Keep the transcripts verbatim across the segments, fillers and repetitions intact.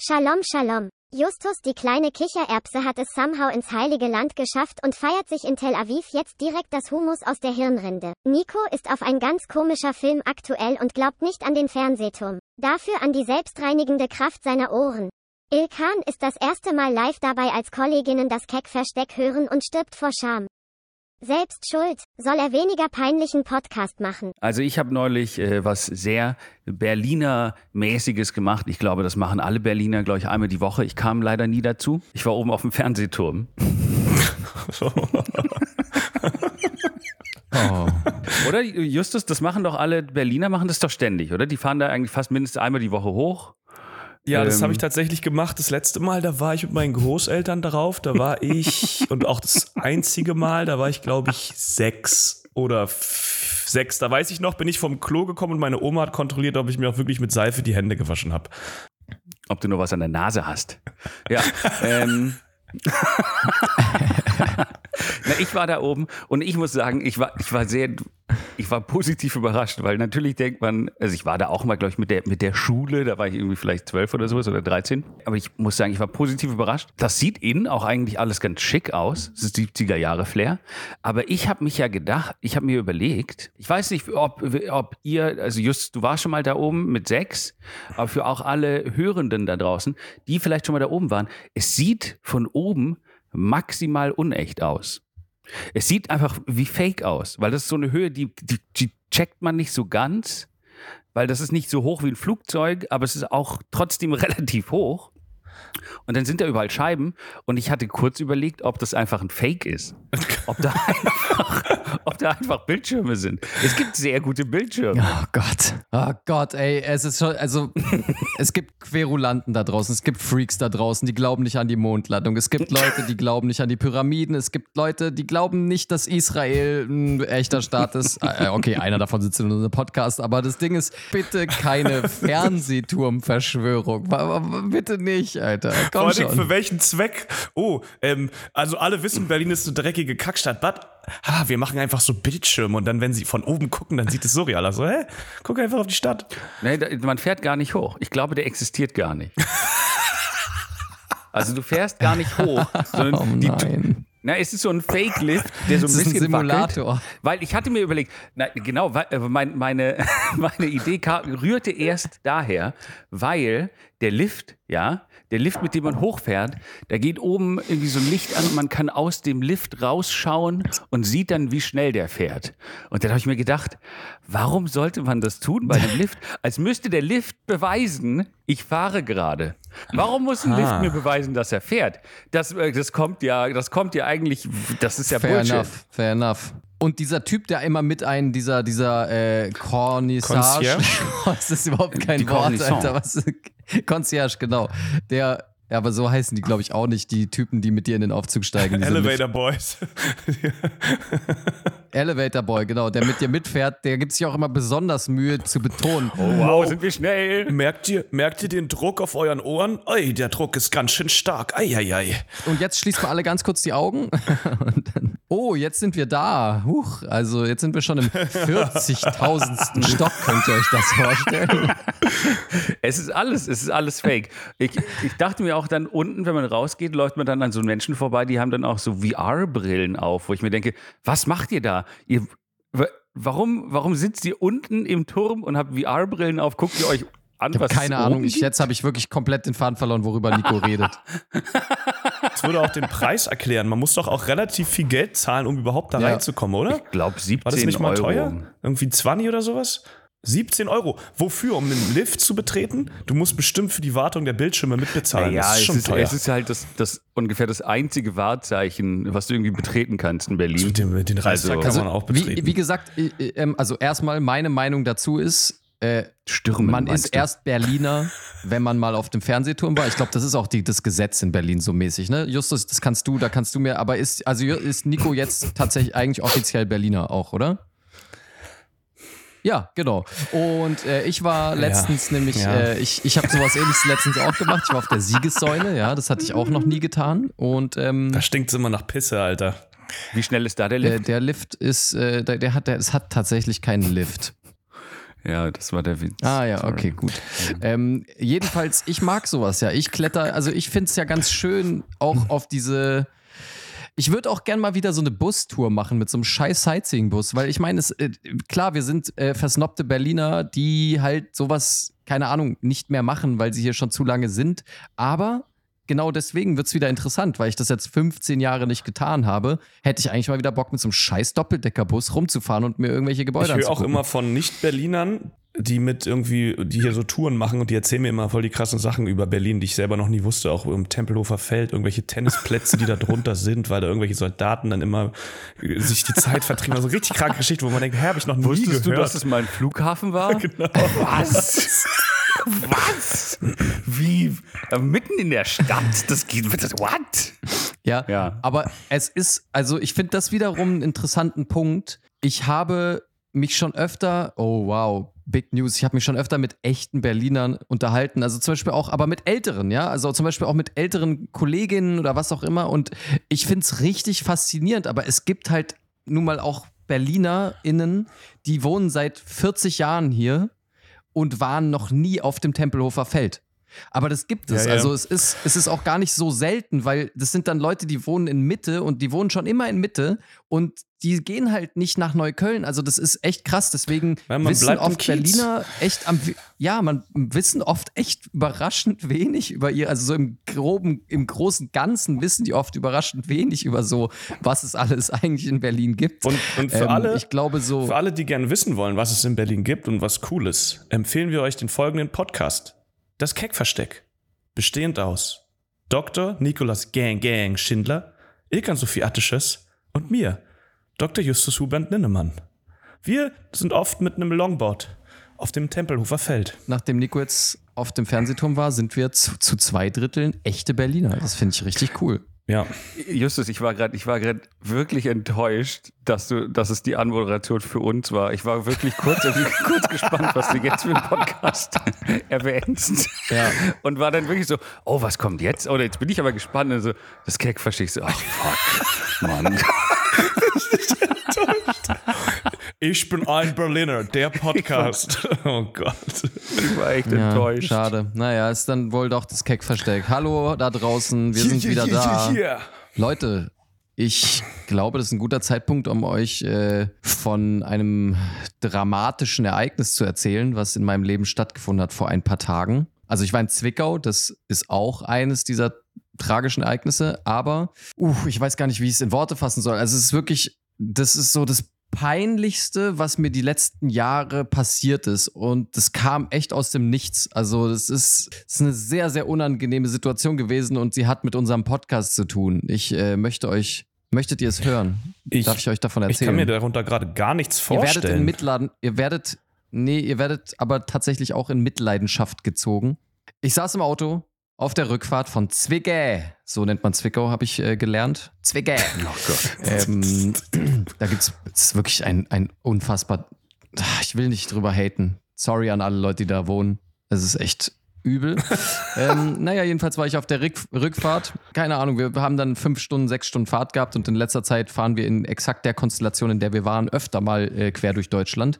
Shalom Shalom. Justus die kleine Kichererbse hat es somehow ins heilige Land geschafft und feiert sich in Tel Aviv jetzt direkt das Hummus aus der Hirnrinde. Nico ist auf ein ganz komischer Film aktuell und glaubt nicht an den Fernsehturm. Dafür an die selbstreinigende Kraft seiner Ohren. Ilkan ist das erste Mal live dabei, als Kolleginnen das Kek Versteck hören und stirbt vor Scham. Selbst schuld, soll er weniger peinlichen Podcast machen. Also ich habe neulich äh, was sehr Berliner-mäßiges gemacht. Ich glaube, das machen alle Berliner, glaube ich, einmal die Woche. Ich kam leider nie dazu. Ich war oben auf dem Fernsehturm. Oh. Oder Justus, das machen doch alle Berliner, machen das doch ständig, oder? Die fahren da eigentlich fast mindestens einmal die Woche hoch. Ja, das habe ich tatsächlich gemacht. Das letzte Mal, da war ich mit meinen Großeltern drauf. Da war ich, und auch das einzige Mal, da war ich, glaube ich, sechs oder f- sechs. Da weiß ich noch, bin ich vom Klo gekommen und meine Oma hat kontrolliert, ob ich mir auch wirklich mit Seife die Hände gewaschen habe. Ob du nur was an der Nase hast. Ja, ähm... Na, ich war da oben und ich muss sagen, ich war, ich war sehr, ich war positiv überrascht, weil natürlich denkt man, also ich war da auch mal, glaube ich, mit der, mit der Schule, da war ich irgendwie vielleicht zwölf oder sowas oder dreizehn, aber ich muss sagen, ich war positiv überrascht. Das sieht innen auch eigentlich alles ganz schick aus, das ist siebziger-Jahre-Flair, aber ich habe mich ja gedacht, ich habe mir überlegt, ich weiß nicht, ob, ob ihr, also Justus, du warst schon mal da oben mit sechs, aber für auch alle Hörenden da draußen, die vielleicht schon mal da oben waren, es sieht von oben maximal unecht aus. Es sieht einfach wie fake aus, weil das ist so eine Höhe, die, die, die checkt man nicht so ganz, weil das ist nicht so hoch wie ein Flugzeug, aber es ist auch trotzdem relativ hoch. Und dann sind da überall Scheiben und ich hatte kurz überlegt, ob das einfach ein Fake ist. Ob da einfach, ob da einfach Bildschirme sind. Es gibt sehr gute Bildschirme. Oh Gott. Oh Gott, ey. Es ist schon, also, es gibt Querulanten da draußen. Es gibt Freaks da draußen, die glauben nicht an die Mondlandung. Es gibt Leute, die glauben nicht an die Pyramiden. Es gibt Leute, die glauben nicht, dass Israel ein echter Staat ist. Äh, okay, einer davon sitzt in unserem Podcast. Aber das Ding ist, bitte keine Fernsehturmverschwörung. Bitte nicht, ey. Alter, komm Vor allem schon. Für welchen Zweck? Oh, ähm, also alle wissen, Berlin ist eine dreckige Kackstadt, but ah, wir machen einfach so Bildschirme und dann, wenn sie von oben gucken, dann sieht es so real aus. Also, hä? Guck einfach auf die Stadt. Nee, da, man fährt gar nicht hoch. Ich glaube, der existiert gar nicht. Also du fährst gar nicht hoch. Sondern oh nein. Die, na, es ist so ein Fake-Lift, der so ein bisschen ein Simulator wackelt, weil ich hatte mir überlegt, na, genau, weil, mein, meine, meine Idee kam, rührte erst daher, weil der Lift, ja, der Lift, mit dem man hochfährt, da geht oben irgendwie so ein Licht an und man kann aus dem Lift rausschauen und sieht dann, wie schnell der fährt. Und dann habe ich mir gedacht, warum sollte man das tun bei dem Lift? Als müsste der Lift beweisen, ich fahre gerade. Warum muss ein ah. Lift mir beweisen, dass er fährt? Das, das kommt ja, das kommt ja eigentlich, das ist ja fair Bullshit. Enough, fair enough. Und dieser Typ, der immer mit einem, dieser, dieser äh, Cornissage, das ist überhaupt kein die Wort, Alter, was, Concierge, genau, der, ja, aber so heißen die, glaube ich, auch nicht, die Typen, die mit dir in den Aufzug steigen. Elevator Lift. Boys. Elevator Boy, genau, der mit dir mitfährt, der gibt sich auch immer besonders Mühe zu betonen. Oh, wow, sind wir schnell. Merkt ihr, merkt ihr den Druck auf euren Ohren? Ey, der Druck ist ganz schön stark. Ei, ei, ei. Und jetzt schließt mal alle ganz kurz die Augen. Und dann, oh, jetzt sind wir da. Huch, also jetzt sind wir schon im vierzigtausendsten Stock, könnt ihr euch das vorstellen? Es ist alles, es ist alles fake. Ich, ich dachte mir auch dann unten, wenn man rausgeht, läuft man dann an so Menschen vorbei, die haben dann auch so V R-Brillen auf, wo ich mir denke, was macht ihr da? Ihr, w- warum, warum sitzt ihr unten im Turm und habt V R-Brillen auf? Guckt ihr euch an, ich was keine es Ahnung, ich, jetzt habe ich wirklich komplett den Faden verloren, worüber Nico redet. Das würde auch den Preis erklären. Man muss doch auch relativ viel Geld zahlen, um überhaupt da ja. reinzukommen, oder? Ich glaube siebzehn Euro. War das nicht mal Euro. Teuer? Irgendwie zwanzig oder sowas? siebzehn Euro. Wofür? Um einen Lift zu betreten? Du musst bestimmt für die Wartung der Bildschirme mitbezahlen. Ja, naja, das ist schon es, ist, teuer. Es ist halt das, das ungefähr das einzige Wahrzeichen, was du irgendwie betreten kannst in Berlin. Mit dem, den Reichstag also, kann man auch betreten. Wie, wie gesagt, also erstmal meine Meinung dazu ist, äh, Stürmen, man ist du? erst Berliner, wenn man mal auf dem Fernsehturm war. Ich glaube, das ist auch die, das Gesetz in Berlin so mäßig. Ne? Justus, das kannst du, da kannst du mir. Aber ist, also ist Nico jetzt tatsächlich eigentlich offiziell Berliner auch, oder? Ja, genau. Und äh, ich war letztens ja. nämlich, ja. Äh, ich, ich habe sowas ähnliches letztens auch gemacht. Ich war auf der Siegessäule, ja, das hatte ich auch noch nie getan. Und, ähm, da stinkt es immer nach Pisse, Alter. Wie schnell ist da der Lift? Äh, der Lift ist, äh, der, der hat, der, es hat tatsächlich keinen Lift. Ja, das war der Witz. Ah ja, sorry. Okay, gut. Ähm, jedenfalls, ich mag sowas ja. Ich kletter, also ich finde es ja ganz schön, auch auf diese... Ich würde auch gerne mal wieder so eine Bustour machen mit so einem scheiß Sightseeing-Bus, weil ich meine, äh, klar, wir sind äh, versnobte Berliner, die halt sowas, keine Ahnung, nicht mehr machen, weil sie hier schon zu lange sind, aber... Genau deswegen wird es wieder interessant, weil ich das jetzt fünfzehn Jahre nicht getan habe, hätte ich eigentlich mal wieder Bock, mit so einem scheiß Doppeldeckerbus rumzufahren und mir irgendwelche Gebäude anzugucken. Ich höre auch immer von Nicht-Berlinern, die mit irgendwie, die hier so Touren machen und die erzählen mir immer voll die krassen Sachen über Berlin, die ich selber noch nie wusste, auch im Tempelhofer Feld, irgendwelche Tennisplätze, die da drunter sind, weil da irgendwelche Soldaten dann immer sich die Zeit vertrieben. Also richtig kranke Geschichte, wo man denkt, hä, hab ich noch nie Wusstest gehört. Wusstest du, dass es mein Flughafen war? Genau. Was? Was? Wie? Mitten in der Stadt? Das geht, what? Ja, ja, aber es ist, also ich finde das wiederum einen interessanten Punkt. Ich habe mich schon öfter, oh wow, Big News, ich habe mich schon öfter mit echten Berlinern unterhalten, also zum Beispiel auch, aber mit älteren, ja, also zum Beispiel auch mit älteren Kolleginnen oder was auch immer, und ich finde es richtig faszinierend, aber es gibt halt nun mal auch BerlinerInnen, die wohnen seit vierzig Jahren hier und waren noch nie auf dem Tempelhofer Feld. Aber das gibt es. Ja, ja. Also es ist, es ist auch gar nicht so selten, weil das sind dann Leute, die wohnen in Mitte und die wohnen schon immer in Mitte und die gehen halt nicht nach Neukölln. Also das ist echt krass. Deswegen ja, wissen oft Berliner echt am, ja, man wissen oft echt überraschend wenig über ihr, also so im groben, im großen Ganzen wissen die oft überraschend wenig über so, was es alles eigentlich in Berlin gibt. Und, und für ähm, alle, ich glaube so, für alle, die gerne wissen wollen, was es in Berlin gibt und was cool ist, empfehlen wir euch den folgenden Podcast. Das Kek Versteck, bestehend aus Doktor Nikolas Geng-Schindler, Ilkan Sophiattisches und mir, Doktor Justus Hubert Ninnemann. Wir sind oft mit einem Longboard auf dem Tempelhofer Feld. Nachdem Nico jetzt auf dem Fernsehturm war, sind wir zu, zu zwei Dritteln echte Berliner. Das finde ich richtig cool. Ja. Justus, ich war gerade, ich war gerade wirklich enttäuscht, dass du, dass es die Anmoderation für uns war. Ich war wirklich kurz, kurz gespannt, was du jetzt für einen Podcast erwähnst. Ja. Und war dann wirklich so, oh, was kommt jetzt? Oder jetzt bin ich aber gespannt. Und so, das Kek verstehe ich so, ach, fuck, Mann. Ich bin ein Berliner, der Podcast. Oh Gott. Ich war echt ja, enttäuscht. Schade. Naja, ist dann wohl doch das Kek Versteck. Hallo da draußen, wir yeah, sind wieder yeah, da. Yeah. Leute, ich glaube, das ist ein guter Zeitpunkt, um euch äh, von einem dramatischen Ereignis zu erzählen, was in meinem Leben stattgefunden hat vor ein paar Tagen. Also ich war in Zwickau, das ist auch eines dieser tragischen Ereignisse, aber uh, ich weiß gar nicht, wie ich es in Worte fassen soll. Also es ist wirklich, das ist so das Peinlichste, was mir die letzten Jahre passiert ist, und das kam echt aus dem Nichts. Also das ist, das ist eine sehr, sehr unangenehme Situation gewesen und sie hat mit unserem Podcast zu tun. Ich äh, möchte euch, möchtet ihr es hören? Ich, Darf ich euch davon erzählen? Ich kann mir darunter gerade gar nichts vorstellen. Ihr werdet in Mitleiden, ihr werdet, nee, ihr werdet aber tatsächlich auch in Mitleidenschaft gezogen. Ich saß im Auto auf der Rückfahrt von Zwickau, so nennt man Zwickau, habe ich äh, gelernt. Zwickau. Oh Gott. Ähm, da gibt's, es ist wirklich ein, ein unfassbar, ich will nicht drüber haten. Sorry an alle Leute, die da wohnen. Es ist echt übel. ähm, naja, jedenfalls war ich auf der Rick- Rückfahrt. Keine Ahnung, wir haben dann fünf Stunden, sechs Stunden Fahrt gehabt und in letzter Zeit fahren wir in exakt der Konstellation, in der wir waren, öfter mal äh, quer durch Deutschland.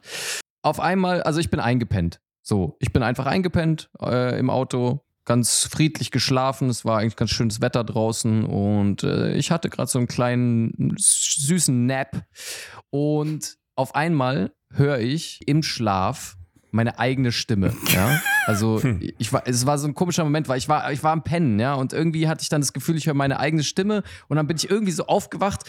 Auf einmal, also ich bin eingepennt. So, ich bin einfach eingepennt äh, im Auto. Ganz friedlich geschlafen, es war eigentlich ganz schönes Wetter draußen und äh, ich hatte gerade so einen kleinen süßen Nap und auf einmal höre ich im Schlaf meine eigene Stimme, ja, also hm. ich war, es war so ein komischer Moment, weil ich war, ich war am Pennen, ja, und irgendwie hatte ich dann das Gefühl, ich höre meine eigene Stimme und dann bin ich irgendwie so aufgewacht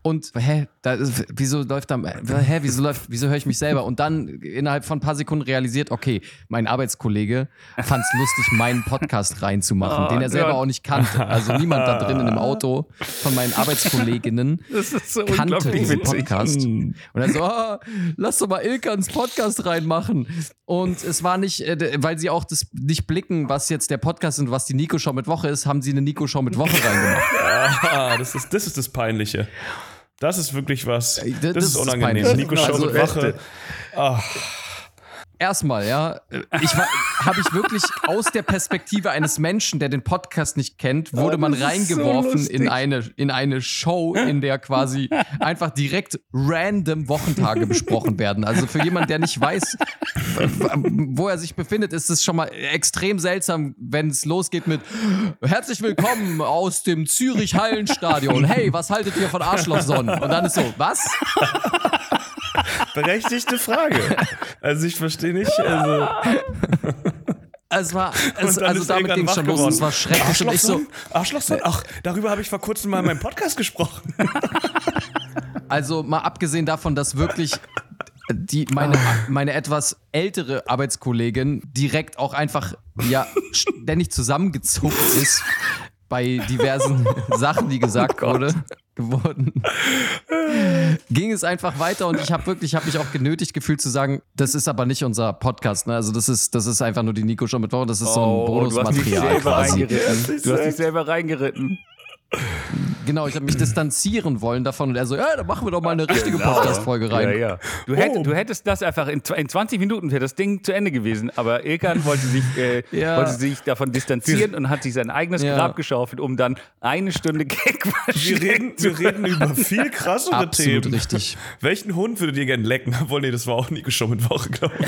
und hä, da, wieso läuft da, hä, wieso läuft, wieso höre ich mich selber? Und dann innerhalb von ein paar Sekunden realisiert, okay, mein Arbeitskollege fand es lustig, meinen Podcast reinzumachen, oh, den er selber Gott. auch nicht kannte, also niemand da drinnen im Auto von meinen Arbeitskolleginnen so kannte diesen Podcast witzig. Und er so, oh, lass doch mal Ilkans Podcast reinmachen. Und es war nicht, weil sie auch das nicht blicken, was jetzt der Podcast und was die Nico Show mit Woche ist, haben sie eine Nico Show mit Woche reingemacht. Ja, das ist, das ist das Peinliche. Das ist wirklich was. Das, das ist unangenehm. Ist Nico Show also, mit Woche. Ach. Erstmal, ja. Ich war, habe ich wirklich aus der Perspektive eines Menschen, der den Podcast nicht kennt, wurde oh, man reingeworfen so in eine in eine Show, in der quasi einfach direkt random Wochentage besprochen werden. Also für jemanden, der nicht weiß, wo er sich befindet, ist es schon mal extrem seltsam, wenn es losgeht mit herzlich willkommen aus dem Zürich-Hallenstadion. Hey, was haltet ihr von Arschlochsonnen? Und dann ist so, was? Berechtigte Frage. Also ich verstehe nicht. Also es war, es, also damit ging es schon los. Es war schrecklich. Und ich so, Arschlochsonnen? Ach, darüber habe ich vor kurzem mal in meinem Podcast gesprochen. Also mal abgesehen davon, dass wirklich die meine, meine etwas ältere Arbeitskollegin direkt auch einfach ja ständig zusammengezuckt ist bei diversen Sachen, die gesagt oh wurde, geworden, ging es einfach weiter und ich habe wirklich, ich habe mich auch genötigt gefühlt zu sagen, das ist aber nicht unser Podcast, ne? Also das ist, das ist einfach nur die Nico Show mit Woche, das ist so ein oh, Bonusmaterial quasi. Du hast dich selber, selber reingeritten. Genau, ich habe mich distanzieren wollen davon und er so, ja, dann machen wir doch mal eine richtige genau. Podcast-Folge rein. Ja, ja. Du, oh. hättest, du hättest das einfach, in, in zwanzig Minuten wäre das Ding zu Ende gewesen, aber Ilkan wollte sich, äh, ja. wollte sich davon distanzieren und hat sich sein eigenes ja. Grab geschaufelt, um dann eine Stunde Gag wir reden, wir reden über viel krassere Absolut Themen. Richtig. Welchen Hund würdet ihr gerne lecken? Obwohl, nee, das war auch Nico Show mit Woche, glaube ich.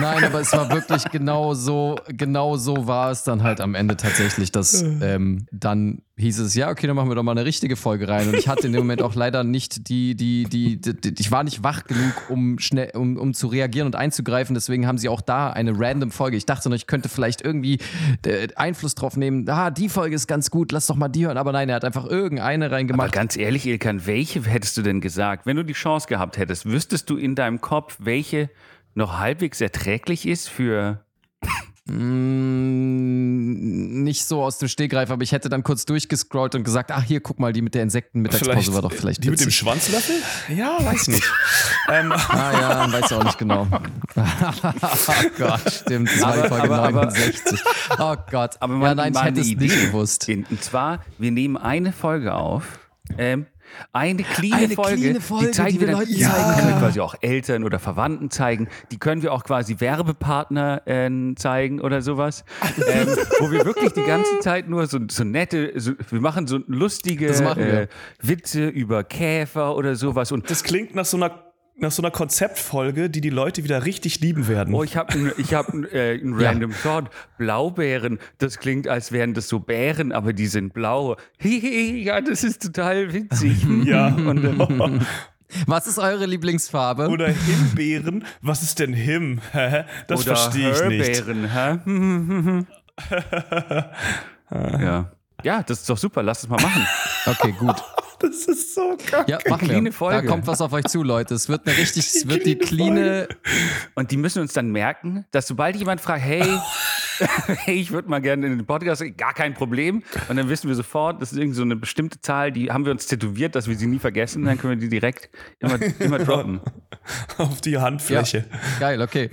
Nein, aber es war wirklich genau so, genau so war es dann halt am Ende tatsächlich, dass ähm, dann hieß es, ja, okay, dann machen wir doch mal eine richtige Folge rein. Und ich hatte in dem Moment auch leider nicht die, die, die, die, die ich war nicht wach genug, um schnell, um, um zu reagieren und einzugreifen. Deswegen haben sie auch da eine random Folge. Ich dachte noch, ich könnte vielleicht irgendwie äh, Einfluss drauf nehmen. Ah, die Folge ist ganz gut, lass doch mal die hören. Aber nein, er hat einfach irgendeine reingemacht. Aber ganz ehrlich, Ilkan, welche hättest du denn gesagt? Wenn du die Chance gehabt hättest, wüsstest du in deinem Kopf, welche noch halbwegs erträglich ist für... Mm, nicht so aus dem Stegreif, aber ich hätte dann kurz durchgescrollt und gesagt, ach hier, guck mal, die mit der Insektenmittagspause war doch vielleicht die witzig. Mit dem Schwanzlöffel? Ja, weiß nicht. ähm. Ah ja, weiß auch nicht genau. Oh Gott, stimmt, das war die Folge aber, neunundsechzig. Aber, oh Gott, aber man, ja, nein, ich hätte es nicht gewusst. Und zwar, wir nehmen eine Folge auf, ähm, Eine cleane Folge, Folge, die, zeigen die wir, wir Leuten ja. zeigen, können wir quasi auch Eltern oder Verwandten zeigen, die können wir auch quasi Werbepartner äh, zeigen oder sowas, ähm, wo wir wirklich die ganze Zeit nur so, so nette, so, wir machen so lustige machen äh, Witze über Käfer oder sowas. Und das klingt nach so einer Nach so einer Konzeptfolge, die die Leute wieder richtig lieben werden. Oh, ich habe ich hab einen äh, ein random ja. Thought. Blaubeeren, das klingt, als wären das so Bären, aber die sind blau. Hihi, ja, das ist total witzig. ja. Und, äh, was ist eure Lieblingsfarbe? Oder Himbeeren. Was ist denn Him? Das verstehe ich nicht. Oder Hörbeeren. ja. ja, das ist doch super. Lass es mal machen. Okay, gut. Das ist so kacke. Ja, machen wir. Folge. Da kommt was auf euch zu, Leute. Es wird eine richtig, es wird die cleane... Und die müssen uns dann merken, dass sobald jemand fragt, hey, hey, ich würde mal gerne in den Podcast, gar kein Problem. Und dann wissen wir sofort, das ist irgend so eine bestimmte Zahl, die haben wir uns tätowiert, dass wir sie nie vergessen. Und dann können wir die direkt immer, immer droppen. Auf die Handfläche. Ja. Geil, okay.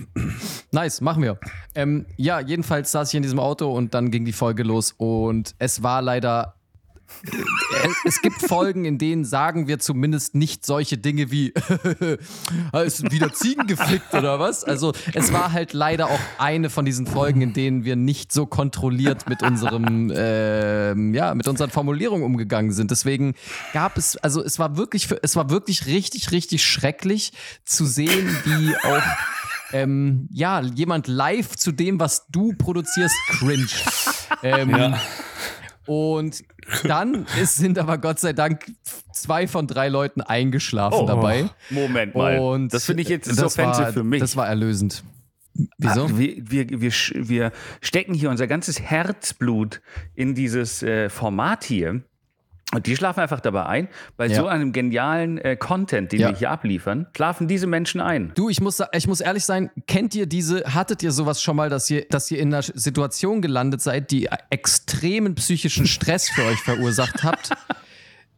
Nice, machen wir. Ähm, ja, jedenfalls saß ich in diesem Auto und dann ging die Folge los. Und es war leider... Es gibt Folgen, in denen sagen wir zumindest nicht solche Dinge wie ist wieder Ziegen geflickt oder was? Also es war halt leider auch eine von diesen Folgen, in denen wir nicht so kontrolliert mit unserem äh, ja, mit unseren Formulierungen umgegangen sind. Deswegen gab es, also es war wirklich, es war wirklich richtig, richtig schrecklich zu sehen, wie auch ähm, ja, jemand live zu dem, was du produzierst, cringe. Ähm, ja. Und dann ist, sind aber Gott sei Dank zwei von drei Leuten eingeschlafen oh, dabei. Moment mal, und das finde ich jetzt so offensiv für mich. Das war erlösend. Wieso? Ah, wir, wir, wir, wir stecken hier unser ganzes Herzblut in dieses äh, Format hier. Und die schlafen einfach dabei ein. Bei ja. so einem genialen äh, Content, den ja. wir hier abliefern, schlafen diese Menschen ein. Du, ich muss, ich muss ehrlich sein, kennt ihr diese, hattet ihr sowas schon mal, dass ihr, dass ihr in einer Situation gelandet seid, die extremen psychischen Stress für euch verursacht habt?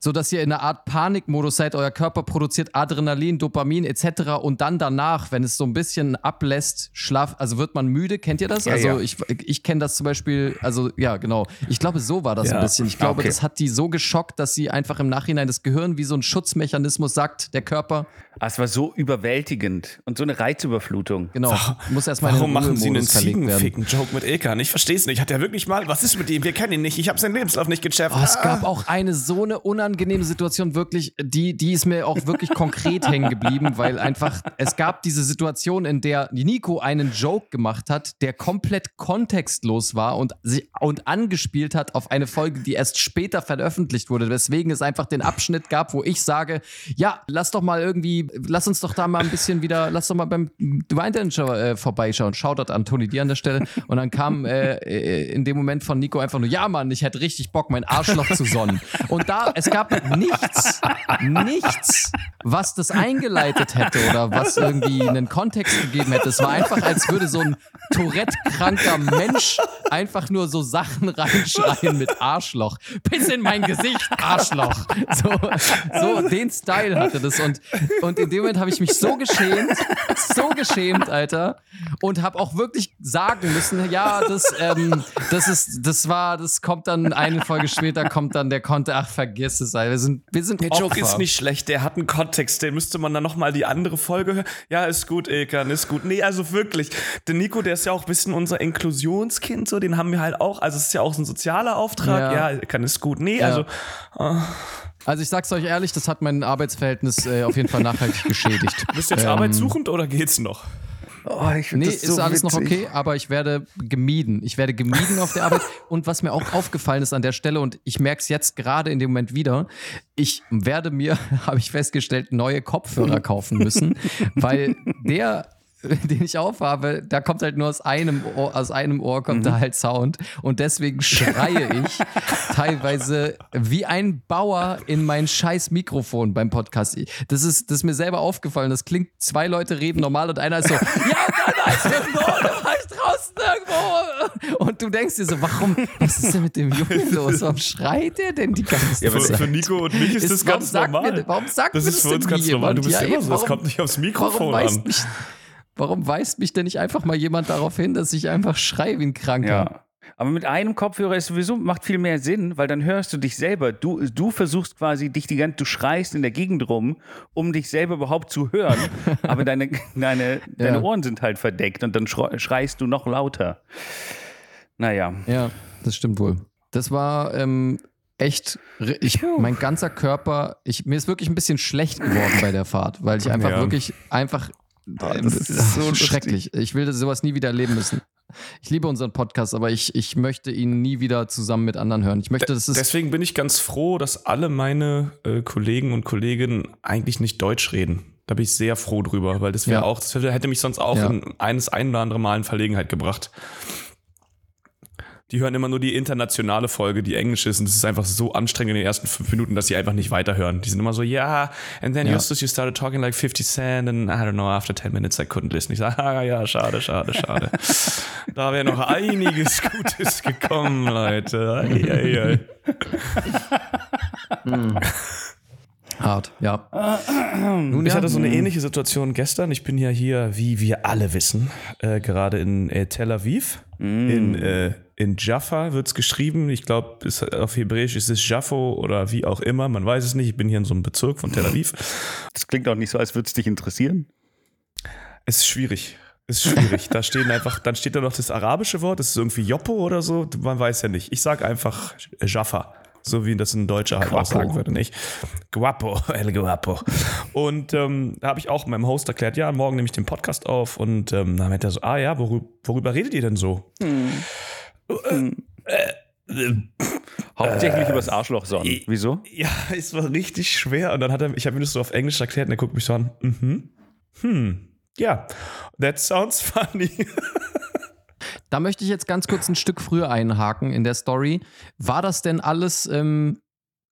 sodass ihr in einer Art Panikmodus seid, euer Körper produziert Adrenalin, Dopamin et cetera. Und dann danach, wenn es so ein bisschen ablässt, schlaft, also wird man müde, kennt ihr das? Ja, also ja. ich, ich kenne das zum Beispiel, also ja, genau. Ich glaube, so war das ja. ein bisschen. Ich glaube, okay. das hat die so geschockt, dass sie einfach im Nachhinein das Gehirn wie so ein Schutzmechanismus sagt, der Körper. Ah, es war so überwältigend und so eine Reizüberflutung. Genau. Ach, muss erst mal warum machen sie einen Ziegenficken-Joke mit Ilkan? Ich versteh's nicht. Hat der wirklich mal, was ist mit ihm? Wir kennen ihn nicht. Ich habe seinen Lebenslauf nicht gecheckt. Oh, es ah. gab auch eine so eine unangenehme angenehme Situation, wirklich, die, die ist mir auch wirklich konkret hängen geblieben, weil einfach, es gab diese Situation, in der Nico einen Joke gemacht hat, der komplett kontextlos war und, und angespielt hat auf eine Folge, die erst später veröffentlicht wurde, weswegen es einfach den Abschnitt gab, wo ich sage, ja, lass doch mal irgendwie, lass uns doch da mal ein bisschen wieder, lass doch mal beim Drain Danger äh, vorbeischauen, Shoutout an Toni, die an der Stelle, und dann kam äh, in dem Moment von Nico einfach nur, ja Mann, ich hätte richtig Bock, mein Arschloch zu sonnen. Und da, es gab nichts, nichts, was das eingeleitet hätte oder was irgendwie einen Kontext gegeben hätte. Es war einfach, als würde so ein Tourette-kranker Mensch einfach nur so Sachen reinschreien mit Arschloch. Piss in mein Gesicht, Arschloch. So, so den Style hatte das. Und, und in dem Moment habe ich mich so geschämt, so geschämt, Alter. Und habe auch wirklich sagen müssen, ja, das, ähm, das ist, das war, das kommt dann eine Folge später, kommt dann der Konter, ach, vergiss es. Wir sind, wir sind der Opfer. Joke ist nicht schlecht, der hat einen Kontext, den müsste man dann nochmal die andere Folge hören. Ja, ist gut, Ilkan, ist gut. Nee, also wirklich, der Nico, der ist ja auch ein bisschen unser Inklusionskind, so, den haben wir halt auch, also es ist ja auch so ein sozialer Auftrag. Ja, Ilkan, ja, ist gut. Nee, ja. also... Oh. Also ich sag's euch ehrlich, das hat mein Arbeitsverhältnis äh, auf jeden Fall nachhaltig geschädigt. Bist du jetzt ähm, arbeitssuchend oder geht's noch? Oh, ich nee, das so ist alles witzig. Noch okay, aber ich werde gemieden. Ich werde gemieden auf der Arbeit. Und was mir auch aufgefallen ist an der Stelle, und ich merke es jetzt gerade in dem Moment wieder, ich werde mir, habe ich festgestellt, neue Kopfhörer kaufen müssen, weil der, den ich aufhabe, da kommt halt nur aus einem Ohr, aus einem Ohr kommt mhm. da halt Sound. Und deswegen schreie ich teilweise wie ein Bauer in mein scheiß Mikrofon beim Podcast. Das ist, das ist mir selber aufgefallen. Das klingt, zwei Leute reden normal und einer ist so, ja, da ist irgendwo, da war ich draußen irgendwo. Und du denkst dir so, warum, was ist denn mit dem Jungen los? Warum schreit der denn die ganze Zeit? Ja, aber für Nico und mich ist, ist das ganz normal. Mir, warum sagt das, das ist für uns ganz normal. Jemand? Du bist ja, ja immer so, warum, das kommt nicht aufs Mikrofon an. Nicht, Warum weist mich denn nicht einfach mal jemand darauf hin, dass ich einfach schreie wie ein Kranker? Ja. Aber mit einem Kopfhörer ist sowieso, macht viel mehr Sinn, weil dann hörst du dich selber. Du, du versuchst quasi, dich die ganze, du schreist in der Gegend rum, um dich selber überhaupt zu hören. Aber deine, deine, ja. deine Ohren sind halt verdeckt und dann schreist du noch lauter. Naja. Ja, das stimmt wohl. Das war... Ähm Echt, ich, mein ganzer Körper, ich, mir ist wirklich ein bisschen schlecht geworden bei der Fahrt, weil ich einfach ja. wirklich, einfach, Boah, das ist das so schrecklich. Lustig. Ich will das, sowas nie wieder erleben müssen. Ich liebe unseren Podcast, aber ich, ich möchte ihn nie wieder zusammen mit anderen hören. Ich möchte, das ist Deswegen bin ich ganz froh, dass alle meine äh, Kollegen und Kolleginnen eigentlich nicht Deutsch reden. Da bin ich sehr froh drüber, weil das wäre ja. auch, das hätte mich sonst auch ja. in eines ein oder andere Mal in Verlegenheit gebracht. Die hören immer nur die internationale Folge, die Englisch ist. Und das ist einfach so anstrengend in den ersten fünf Minuten, dass sie einfach nicht weiterhören. Die sind immer so, ja, yeah, and then ja. Justus, you started talking like fifty cent and I don't know, after ten minutes I couldn't listen. Ich sage, ah ja, schade, schade, schade. Da wäre noch einiges Gutes gekommen, Leute. Ei, ei, ei. Hm. Hart, ja. Nun, ich hatte so eine ähnliche Situation gestern. Ich bin ja hier, wie wir alle wissen, äh, gerade in äh, Tel Aviv. Mm. In, äh, in Jaffa wird es geschrieben. Ich glaube, auf Hebräisch ist es Jaffo oder wie auch immer. Man weiß es nicht. Ich bin hier in so einem Bezirk von Tel Aviv. Das klingt auch nicht so, als würde es dich interessieren. Es ist schwierig. Ist schwierig. Da stehen einfach, dann steht da noch das arabische Wort. Das ist irgendwie Joppo oder so. Man weiß ja nicht. Ich sage einfach Jaffa. So wie das ein Deutscher halt Guapo. Auch sagen würde, nicht? Guapo, El Guapo. Und ähm, da habe ich auch meinem Host erklärt, ja, morgen nehme ich den Podcast auf. Und ähm, dann meinte er so, ah ja, worüber, worüber redet ihr denn so? Hm. Äh, äh, äh, Hauptsächlich äh, übers Arschloch sonnen. Wieso? Ja, es war richtig schwer. Und dann hat er, ich habe mir das so auf Englisch erklärt und er guckt mich so an, mhm, hm, ja, yeah. That sounds funny. Da möchte ich jetzt ganz kurz ein Stück früher einhaken in der Story. War das denn alles ähm,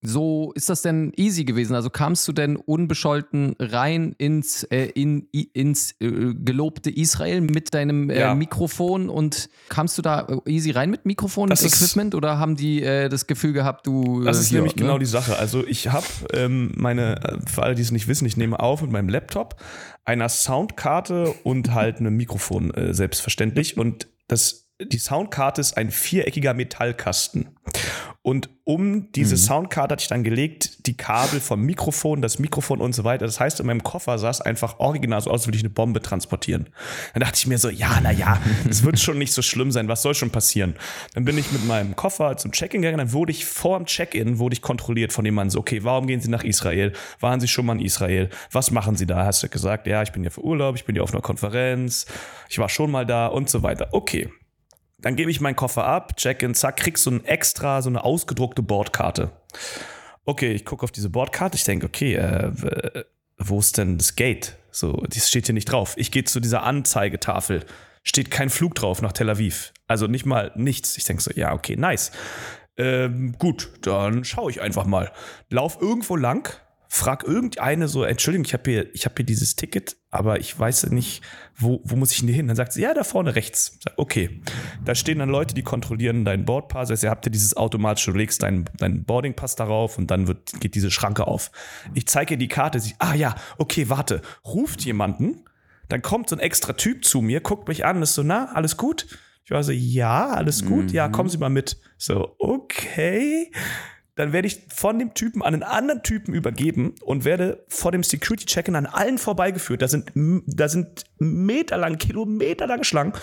So ist das denn easy gewesen? Also kamst du denn unbescholten rein ins, äh, in, ins äh, gelobte Israel mit deinem äh, ja. Mikrofon und kamst du da easy rein mit Mikrofon das und ist, Equipment oder haben die äh, das Gefühl gehabt, du... Das ist hier, nämlich ne? genau die Sache. Also ich habe ähm, meine, für alle, die es nicht wissen, ich nehme auf mit meinem Laptop, einer Soundkarte und halt einem Mikrofon, äh, selbstverständlich. Und das... Die Soundkarte ist ein viereckiger Metallkasten. Und um diese mhm. Soundkarte hatte ich dann gelegt, die Kabel vom Mikrofon, das Mikrofon und so weiter. Das heißt, in meinem Koffer sah es einfach original so aus, als würde ich eine Bombe transportieren. Dann dachte ich mir so, ja, naja, es wird schon nicht so schlimm sein, was soll schon passieren? Dann bin ich mit meinem Koffer zum Check-in gegangen, dann wurde ich vor dem Check-in, wurde ich kontrolliert von jemandem so, okay, warum gehen Sie nach Israel? Waren Sie schon mal in Israel? Was machen Sie da? Hast du gesagt, ja, ich bin hier für Urlaub, ich bin hier auf einer Konferenz, ich war schon mal da und so weiter. Okay. Dann gebe ich meinen Koffer ab, check in, zack, kriegst so ein extra, so eine ausgedruckte Bordkarte. Okay, ich gucke auf diese Bordkarte, ich denke, okay, äh, wo ist denn das Gate? So, das steht hier nicht drauf. Ich gehe zu dieser Anzeigetafel, steht kein Flug drauf nach Tel Aviv. Also nicht mal nichts. Ich denke so, ja, okay, nice. Ähm, gut, dann schaue ich einfach mal. Lauf irgendwo lang, frag irgendeine so, Entschuldigung, ich habe hier, ich hab hier dieses Ticket, aber ich weiß nicht, wo, wo muss ich denn hin? Dann sagt sie, ja, da vorne rechts. Sag, okay, da stehen dann Leute, die kontrollieren deinen Boardpass. Also ihr habt ja dieses automatische, du legst deinen, deinen Boardingpass darauf und dann wird, geht diese Schranke auf. Ich zeige ihr die Karte, sie, ah ja, okay, warte, ruft jemanden, dann kommt so ein extra Typ zu mir, guckt mich an, ist so, na, alles gut? Ich war so, ja, alles gut, mhm. ja, kommen Sie mal mit. So, okay. Dann werde ich von dem Typen an einen anderen Typen übergeben und werde vor dem Security-Check-In an allen vorbeigeführt. Da sind, da sind meterlang, kilometerlange Schlangen.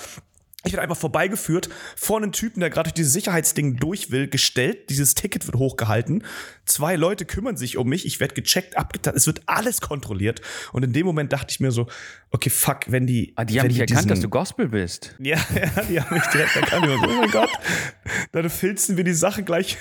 Ich werde einfach vorbeigeführt, vor einem Typen, der gerade durch dieses Sicherheitsding durch will, gestellt. Dieses Ticket wird hochgehalten. Zwei Leute kümmern sich um mich. Ich werde gecheckt, abgetan. Es wird alles kontrolliert. Und in dem Moment dachte ich mir so, okay, fuck, wenn die... Ah, die haben dich erkannt, dass du Gospel bist. Ja, ja, die haben mich direkt erkannt. Ich war so, oh mein Gott, dann filzen wir die Sache gleich...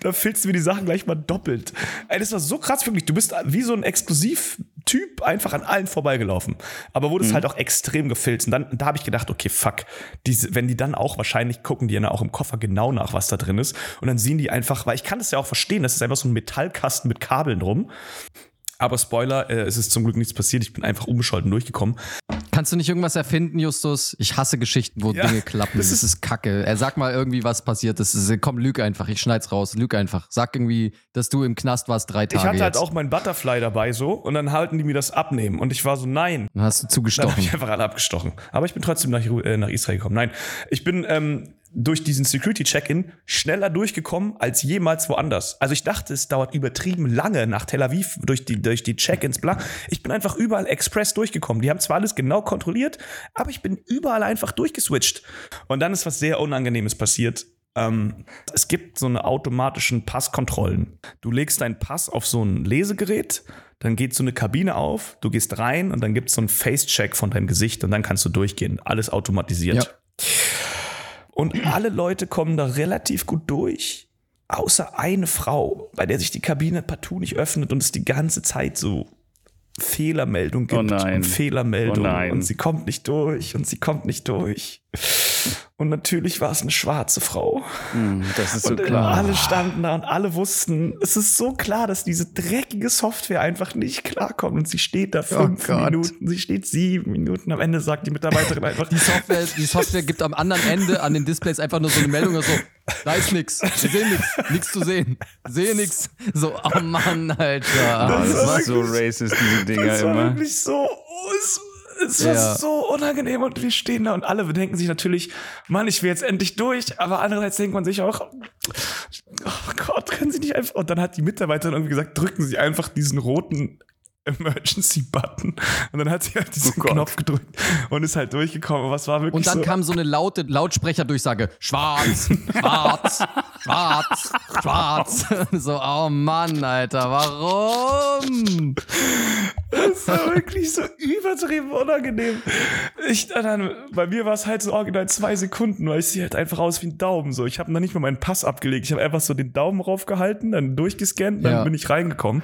Da filzen wir die Sachen gleich mal doppelt. Ey, das war so krass wirklich. Du bist wie so ein Exklusivtyp einfach an allen vorbeigelaufen. Aber wurde es mhm. halt auch extrem gefilzt. Und dann, da habe ich gedacht, okay, fuck. Diese, wenn die dann auch wahrscheinlich gucken, die ja auch im Koffer genau nach, was da drin ist. Und dann sehen die einfach, weil ich kann das ja auch verstehen, das ist einfach so ein Metallkasten mit Kabeln drum. Aber Spoiler, äh, es ist zum Glück nichts passiert. Ich bin einfach unbescholten durchgekommen. Kannst du nicht irgendwas erfinden, Justus? Ich hasse Geschichten, wo ja, Dinge klappen. Das ist, das ist Kacke. Er sag mal irgendwie, was passiert ist. ist. Komm, lüg einfach. Ich schneid's raus. Lüg einfach. Sag irgendwie, dass du im Knast warst drei Tage. Ich hatte jetzt halt auch mein Butterfly dabei so und dann halten die mir das abnehmen. Und ich war so, nein. Dann hast du zugestochen. Dann hab ich einfach alle abgestochen. Aber ich bin trotzdem nach, äh, nach Israel gekommen. Nein, ich bin... Ähm, durch diesen Security-Check-In schneller durchgekommen als jemals woanders. Also ich dachte, es dauert übertrieben lange nach Tel Aviv durch die, durch die Check-Ins, bla. Ich bin einfach überall express durchgekommen. Die haben zwar alles genau kontrolliert, aber ich bin überall einfach durchgeswitcht. Und dann ist was sehr Unangenehmes passiert. Ähm, es gibt so eine automatischen Passkontrollen. Du legst deinen Pass auf so ein Lesegerät, dann geht so eine Kabine auf, du gehst rein und dann gibt es so einen Face-Check von deinem Gesicht und dann kannst du durchgehen. Alles automatisiert. Ja. Und alle Leute kommen da relativ gut durch, außer eine Frau, bei der sich die Kabine partout nicht öffnet und es die ganze Zeit so Fehlermeldung gibt. Oh nein. Und Fehlermeldung. Oh nein. Und sie kommt nicht durch und sie kommt nicht durch. Und natürlich war es eine schwarze Frau. Mm, das ist so klar. Und alle standen da und alle wussten, es ist so klar, dass diese dreckige Software einfach nicht klarkommt. Und sie steht da fünf oh Minuten, sie steht sieben Minuten. Am Ende sagt die Mitarbeiterin einfach, die Software, die Software gibt am anderen Ende an den Displays einfach nur so eine Meldung oder so, da ist nix, wir sehen nix, nix zu sehen, sehe nix. So, oh Mann, Alter. Das, das war so racist, diese Dinger immer. Das war immer. wirklich so... Oh, es Es war ja. so unangenehm und wir stehen da und alle bedenken sich natürlich, Mann, ich will jetzt endlich durch, aber andererseits denkt man sich auch, oh Gott, können Sie nicht einfach, und dann hat die Mitarbeiterin irgendwie gesagt, drücken Sie einfach diesen roten Emergency-Button und dann hat sie halt diesen oh Knopf gedrückt und ist halt durchgekommen, aber es war wirklich so. Und dann so kam so eine laute Lautsprecherdurchsage, schwarz, schwarz, schwarz, schwarz. So, oh Mann, Alter, warum? Das war wirklich so übertrieben unangenehm. Ich, dann, bei mir war es halt so original zwei Sekunden, weil ich sehe halt einfach aus wie ein Daumen. So. Ich habe noch nicht mal meinen Pass abgelegt. Ich habe einfach so den Daumen raufgehalten, dann durchgescannt, dann ja. bin ich reingekommen.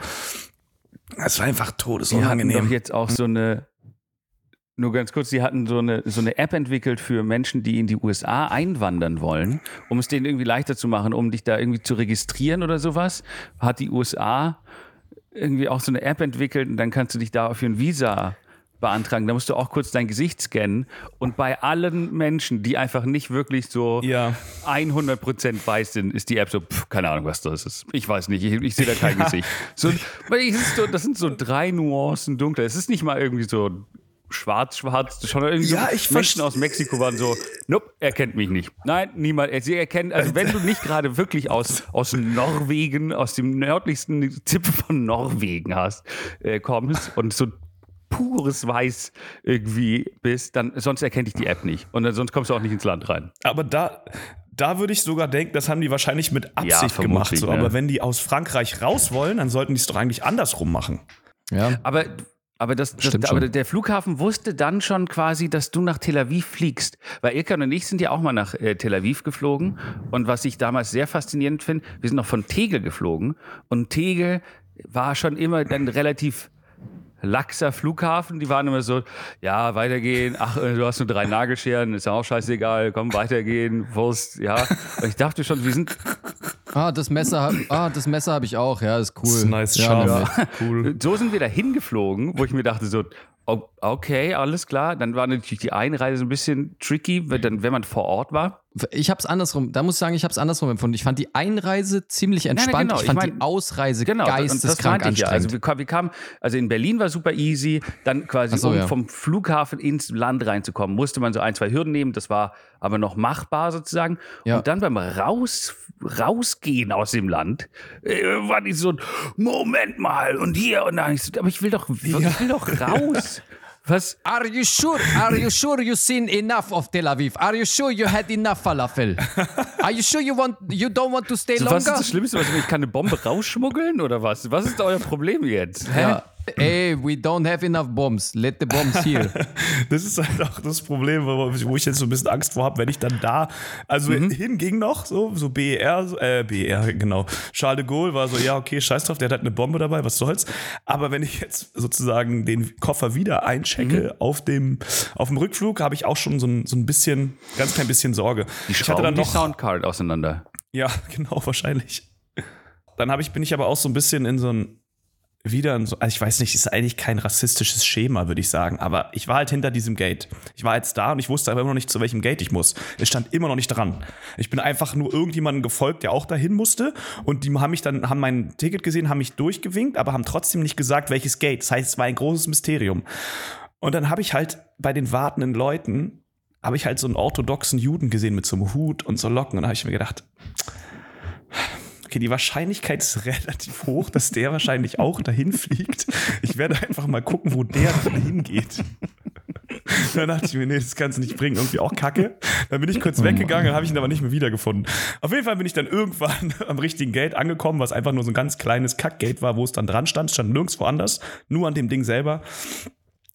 Das war einfach todesunangenehm. Wir hatten doch jetzt auch so eine, Nur ganz kurz, sie hatten so eine, so eine App entwickelt für Menschen, die in die U S A einwandern wollen, um es denen irgendwie leichter zu machen, um dich da irgendwie zu registrieren oder sowas. Hat die U S A irgendwie auch so eine App entwickelt und dann kannst du dich da für ein Visa beantragen. Da musst du auch kurz dein Gesicht scannen. Und bei allen Menschen, die einfach nicht wirklich so ja. hundert Prozent weiß sind, ist die App so, pff, keine Ahnung, was das ist. Ich weiß nicht, ich, ich sehe da kein ja. Gesicht. So, das sind so drei Nuancen dunkler. Es ist nicht mal irgendwie so schwarz, schwarz. Schon irgendwie ja, so ich Menschen aus Mexiko waren so, nope, er kennt mich nicht. Nein, niemand. Sie erkennen, also wenn du nicht gerade wirklich aus, aus Norwegen, aus dem nördlichsten Zipfel von Norwegen hast, äh, kommst und so pures Weiß irgendwie bist, dann sonst erkenne ich die App nicht. Und dann, sonst kommst du auch nicht ins Land rein. Aber da, da würde ich sogar denken, das haben die wahrscheinlich mit Absicht ja, gemacht. So. Ne? Aber wenn die aus Frankreich raus wollen, dann sollten die es doch eigentlich andersrum machen. Ja. Aber, aber, das, das, das, aber der Flughafen wusste dann schon quasi, dass du nach Tel Aviv fliegst. Weil Ilkan und ich sind ja auch mal nach äh, Tel Aviv geflogen. Und was ich damals sehr faszinierend finde, wir sind noch von Tegel geflogen. Und Tegel war schon immer dann relativ laxer Flughafen, die waren immer so, ja, weitergehen, ach, du hast nur drei Nagelscheren, ist ja auch scheißegal, komm, weitergehen, Wurst, ja. Und ich dachte schon, wir sind... Ah, das Messer, ah, das Messer habe ich auch, ja, ist cool. Das ist nice, ja, scharf. Ja. Cool. So sind wir da hingeflogen, wo ich mir dachte so, okay, alles klar. Dann war natürlich die Einreise ein bisschen tricky, wenn man vor Ort war. Ich habe es andersrum, da muss ich sagen, ich habe es andersrum empfunden. Ich fand die Einreise ziemlich entspannt, nein, nein, genau. ich fand ich mein, die Ausreise genau, geisteskrank anstrengend. Ja. Also, wir, wir kamen, also in Berlin war super easy, dann quasi so, um ja. vom Flughafen ins Land reinzukommen, musste man so ein, zwei Hürden nehmen, das war aber noch machbar sozusagen. Ja. Und dann beim Raus, Rausgehen aus dem Land äh, war ich so, Moment mal, und hier, und dann ich so, aber ich will doch, ja. ich will doch raus. Was? Are you sure? Are you sure you've seen enough of Tel Aviv? Are you sure you had enough falafel? Are you sure you want you don't want to stay so, longer? Was ist das Schlimmste? Was, ich kann eine Bombe rausschmuggeln oder was? Was ist euer Problem jetzt? Ja. Ey, we don't have enough bombs. Let the bombs here. Das ist halt auch das Problem, wo ich jetzt so ein bisschen Angst vor habe, wenn ich dann da, also mhm. hinging noch, so, so B E R, so, äh, B E R, genau. Charles de Gaulle war so, ja, okay, scheiß drauf, der hat halt eine Bombe dabei, was soll's. Aber wenn ich jetzt sozusagen den Koffer wieder einchecke mhm. auf dem, auf dem Rückflug, habe ich auch schon so ein, so ein bisschen, ganz klein bisschen Sorge. Die ich hatte dann noch die Soundcard auseinander. Ja, genau, wahrscheinlich. Dann hab ich, bin ich aber auch so ein bisschen in so ein, wieder, also ich weiß nicht, ist eigentlich kein rassistisches Schema, würde ich sagen, aber ich war halt hinter diesem Gate. Ich war jetzt da und ich wusste aber immer noch nicht, zu welchem Gate ich muss. Es stand immer noch nicht dran. Ich bin einfach nur irgendjemandem gefolgt, der auch dahin musste, und die haben mich dann, haben mein Ticket gesehen, haben mich durchgewinkt, aber haben trotzdem nicht gesagt, welches Gate. Das heißt, es war ein großes Mysterium. Und dann habe ich halt bei den wartenden Leuten, habe ich halt so einen orthodoxen Juden gesehen mit so einem Hut und so Locken, und da habe ich mir gedacht, okay, die Wahrscheinlichkeit ist relativ hoch, dass der wahrscheinlich auch dahin fliegt. Ich werde einfach mal gucken, wo der dahin geht. Dann dachte ich mir, nee, das kannst du nicht bringen. Irgendwie auch kacke. Dann bin ich kurz oh weggegangen, dann habe ich ihn aber nicht mehr wiedergefunden. Auf jeden Fall bin ich dann irgendwann am richtigen Gate angekommen, was einfach nur so ein ganz kleines Kackgate war, wo es dann dran stand. Stand nirgendwo anders, nur an dem Ding selber.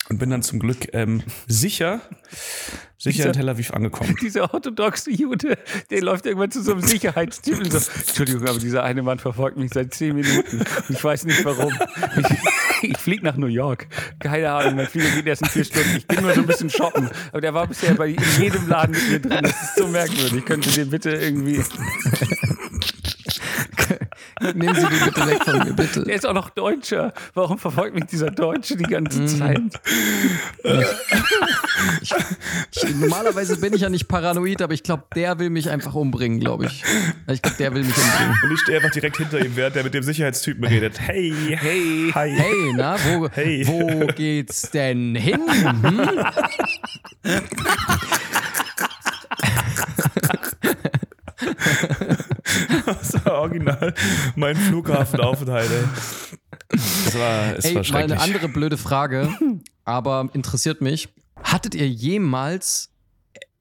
Und bin dann zum Glück ähm, sicher, sicher dieser, in Tel Aviv angekommen. Dieser orthodoxe Jude, der läuft irgendwann zu so einem Sicherheitstyp und so, Entschuldigung, aber dieser eine Mann verfolgt mich seit zehn Minuten. Ich weiß nicht warum. Ich, ich fliege nach New York. Keine Ahnung, mein Flieger geht erst in vier Stunden. Ich bin nur so ein bisschen shoppen. Aber der war bisher bei jedem Laden mit mir drin. Das ist so merkwürdig. Könnten Sie den bitte irgendwie... Nehmen Sie den bitte weg von mir, bitte. Der ist auch noch Deutscher. Warum verfolgt mich dieser Deutsche die ganze Zeit? ich, ich, normalerweise bin ich ja nicht paranoid, aber ich glaube, der will mich einfach umbringen, glaube ich. Ich glaube, der will mich umbringen. Und ich stehe einfach direkt hinter ihm, während der mit dem Sicherheitstypen redet. Hey, hey, hi. Hey, na, wo, hey. Wo geht's denn hin? Hm? Das war original mein Flughafenaufenthalt. Das war, es Ey, war schrecklich. Mal eine andere blöde Frage, aber interessiert mich. Hattet ihr jemals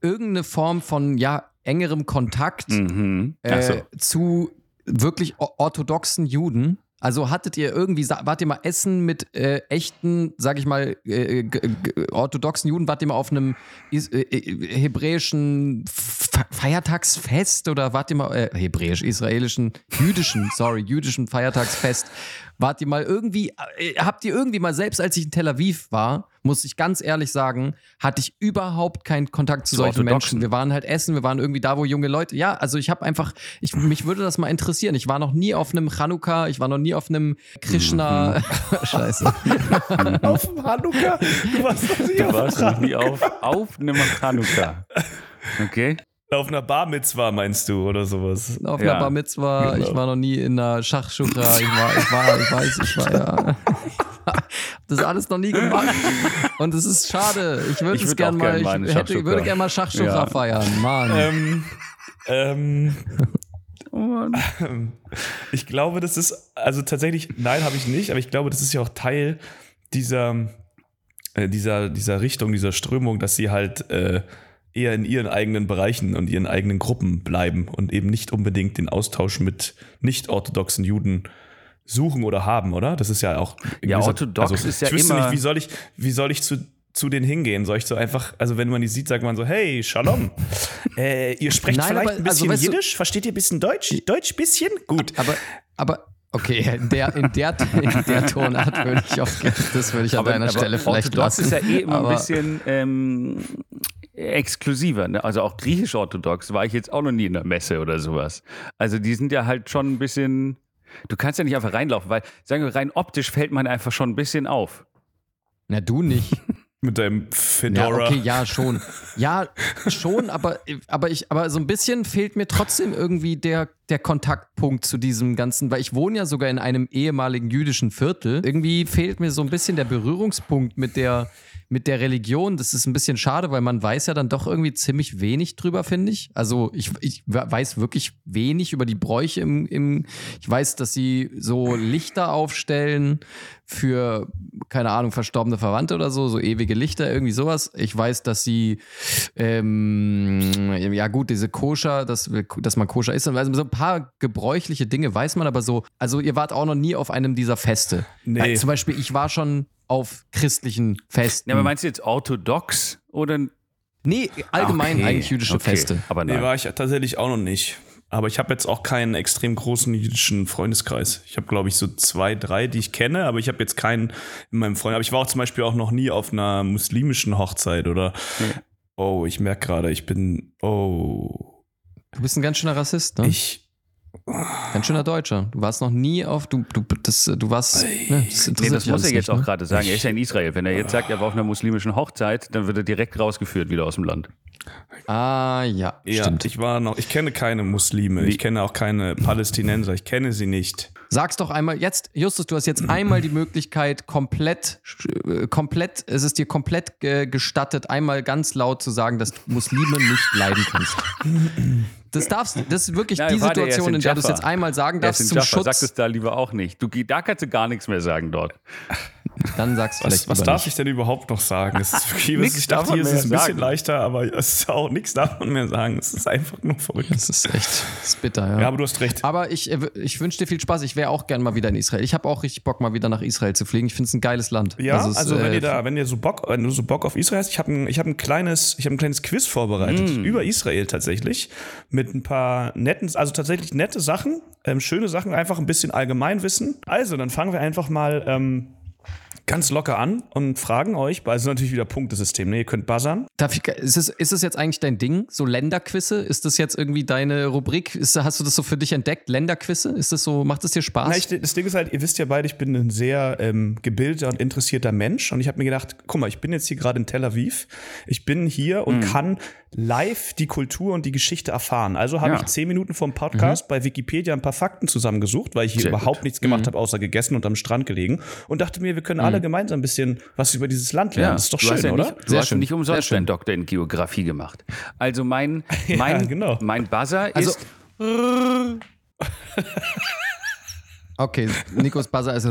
irgendeine Form von ja, engerem Kontakt mhm. äh, so. zu wirklich orthodoxen Juden? Also hattet ihr irgendwie, wart ihr mal essen mit äh, echten, sag ich mal, äh, g- g- orthodoxen Juden? Wart ihr mal auf einem is- äh, hebräischen Fe- Feiertagsfest oder wart ihr mal, äh, hebräisch, israelischen, jüdischen, sorry, jüdischen Feiertagsfest? Wart ihr mal irgendwie, habt ihr irgendwie mal, selbst als ich in Tel Aviv war, muss ich ganz ehrlich sagen, hatte ich überhaupt keinen Kontakt zu, zu solchen Menschen. Wir waren halt essen, wir waren irgendwie da, wo junge Leute, ja, also ich habe einfach, ich, mich würde das mal interessieren. Ich war noch nie auf einem Chanukka, ich war noch nie auf einem Krishna, mhm. Scheiße. Auf einem Chanukka? Du warst noch nie, du auf, warst noch nie auf, auf einem Chanukka. Okay. Auf einer Bar Mitzwa meinst du oder sowas? Auf einer ja, Bar Mitzwa, genau. Ich war noch nie in einer Schachschuchra, ich war, ich war, ich weiß, ich war ja. Das alles noch nie gemacht und es ist schade. Ich würde es würd gerne mal, gern ich hätte, würde gerne mal Schachschuchra ja. feiern, Mann. Ähm, ähm, oh Mann. Ich glaube, das ist, also tatsächlich, nein, habe ich nicht, aber ich glaube, das ist ja auch Teil dieser, äh, dieser, dieser Richtung, dieser Strömung, dass sie halt, äh, eher in ihren eigenen Bereichen und ihren eigenen Gruppen bleiben und eben nicht unbedingt den Austausch mit nicht-orthodoxen Juden suchen oder haben, oder? Das ist ja auch... Ja, orthodox also, ist ja immer... Ich wüsste nicht, wie soll ich, wie soll ich zu, zu denen hingehen? Soll ich so einfach... Also wenn man die sieht, sagt man so, hey, Shalom. äh, ihr sprecht Nein, vielleicht aber, ein bisschen also, Jiddisch? Versteht ihr ein bisschen Deutsch? Deutsch bisschen? Gut. Aber... aber Okay, in der, in der, in der Tonart würde ich auch... Das würde ich an aber, deiner aber Stelle vielleicht orthodox lassen. Das ist ja eh immer aber, ein bisschen... Ähm, exklusiver, ne? Also auch griechisch-orthodox war ich jetzt auch noch nie in der Messe oder sowas. Also die sind ja halt schon ein bisschen, du kannst ja nicht einfach reinlaufen, weil, sagen wir, rein optisch fällt man einfach schon ein bisschen auf. Na, du nicht. Mit deinem Fedora. Ja, okay, ja, schon. Ja, schon, aber, aber, ich, aber so ein bisschen fehlt mir trotzdem irgendwie der, der Kontaktpunkt zu diesem Ganzen, weil ich wohne ja sogar in einem ehemaligen jüdischen Viertel. Irgendwie fehlt mir so ein bisschen der Berührungspunkt mit der mit der Religion. Das ist ein bisschen schade, weil man weiß ja dann doch irgendwie ziemlich wenig drüber, finde ich. Also ich, ich weiß wirklich wenig über die Bräuche im, im, ich weiß, dass sie so Lichter aufstellen für, keine Ahnung, verstorbene Verwandte oder so, so ewige Lichter, irgendwie sowas. Ich weiß, dass sie ähm, ja gut, diese Koscher, dass, dass man Koscher isst, also so ein paar gebräuchliche Dinge weiß man, aber so, also ihr wart auch noch nie auf einem dieser Feste. Nee. Also zum Beispiel, ich war schon auf christlichen Festen. Ja, aber meinst du jetzt orthodox oder? Nee, allgemein okay. eigentlich jüdische okay. Feste. Aber nein. Nee, war ich tatsächlich auch noch nicht. Aber ich habe jetzt auch keinen extrem großen jüdischen Freundeskreis. Ich habe, glaube ich, so zwei, drei, die ich kenne, aber ich habe jetzt keinen in meinem Freund. Aber ich war auch zum Beispiel auch noch nie auf einer muslimischen Hochzeit oder. Nee. Oh, ich merke gerade, ich bin. Oh. Du bist ein ganz schöner Rassist, ne? Ich. Ganz schöner Deutscher. Du warst noch nie auf, du, du, das, du warst, ne, das interessiert nee, das muss er jetzt nicht, auch ne? gerade sagen. Er ist ja in Israel. Wenn er jetzt sagt, er war auf einer muslimischen Hochzeit, dann wird er direkt rausgeführt wieder aus dem Land. Ah, ja, ja stimmt. Ich war noch, ich kenne keine Muslime. Ich kenne auch keine Palästinenser. Ich kenne sie nicht. Sag's doch einmal jetzt, Justus, du hast jetzt einmal die Möglichkeit, komplett, komplett, es ist dir komplett gestattet, einmal ganz laut zu sagen, dass du Muslime nicht leiden kannst. Das darfst, das ist wirklich ja, die Situation, in, in der du es jetzt einmal sagen darfst zum Jaffa. Schutz. Sag es da lieber auch nicht. Du, da kannst du gar nichts mehr sagen dort. Dann sagst du vielleicht was. Was darf nicht. Ich denn überhaupt noch sagen? Das ist okay, was ich dachte, hier ist es ein bisschen leichter, aber es ist auch nichts darf man mehr sagen. Es ist einfach nur verrückt. Das ist echt, das ist bitter, ja. Ja, aber du hast recht. Aber ich, ich wünsche dir viel Spaß. Ich wäre auch gern mal wieder in Israel. Ich habe auch richtig Bock, mal wieder nach Israel zu fliegen. Ich finde es ein geiles Land. Ja, also, es, also wenn äh, ihr da, wenn ihr so Bock, wenn du so Bock auf Israel hast, ich habe ein, ich hab ein kleines, ich habe ein kleines Quiz vorbereitet mm. über Israel tatsächlich mit ein paar netten, also tatsächlich nette Sachen, ähm, schöne Sachen, einfach ein bisschen Allgemeinwissen. Also dann fangen wir einfach mal ähm, ganz locker an und fragen euch, also natürlich wieder Punktesystem, ne? Ihr könnt buzzern. Darf ich, ist es, ist es jetzt eigentlich dein Ding, so Länderquizze? Ist das jetzt irgendwie deine Rubrik? Ist, hast du das so für dich entdeckt, Länderquizze? Ist das so, macht das dir Spaß? Na, ich, das Ding ist halt, ihr wisst ja beide, ich bin ein sehr ähm, gebildeter und interessierter Mensch und ich habe mir gedacht, guck mal, ich bin jetzt hier gerade in Tel Aviv, ich bin hier und mhm. kann live die Kultur und die Geschichte erfahren. Also habe ja. ich zehn Minuten vom Podcast mhm. bei Wikipedia ein paar Fakten zusammengesucht, weil ich hier sehr überhaupt gut. nichts gemacht mhm. habe, außer gegessen und am Strand gelegen und dachte mir, wir können alle gemeinsam ein bisschen was über dieses Land lernen. Ja, das ist doch schön, ja oder? Nicht, du Sehr hast schön. Nicht umsonst deinen Doktor in Geografie gemacht. Also mein, mein, ja, genau. mein Buzzer also, ist... Okay, Nikos Buzzer ist...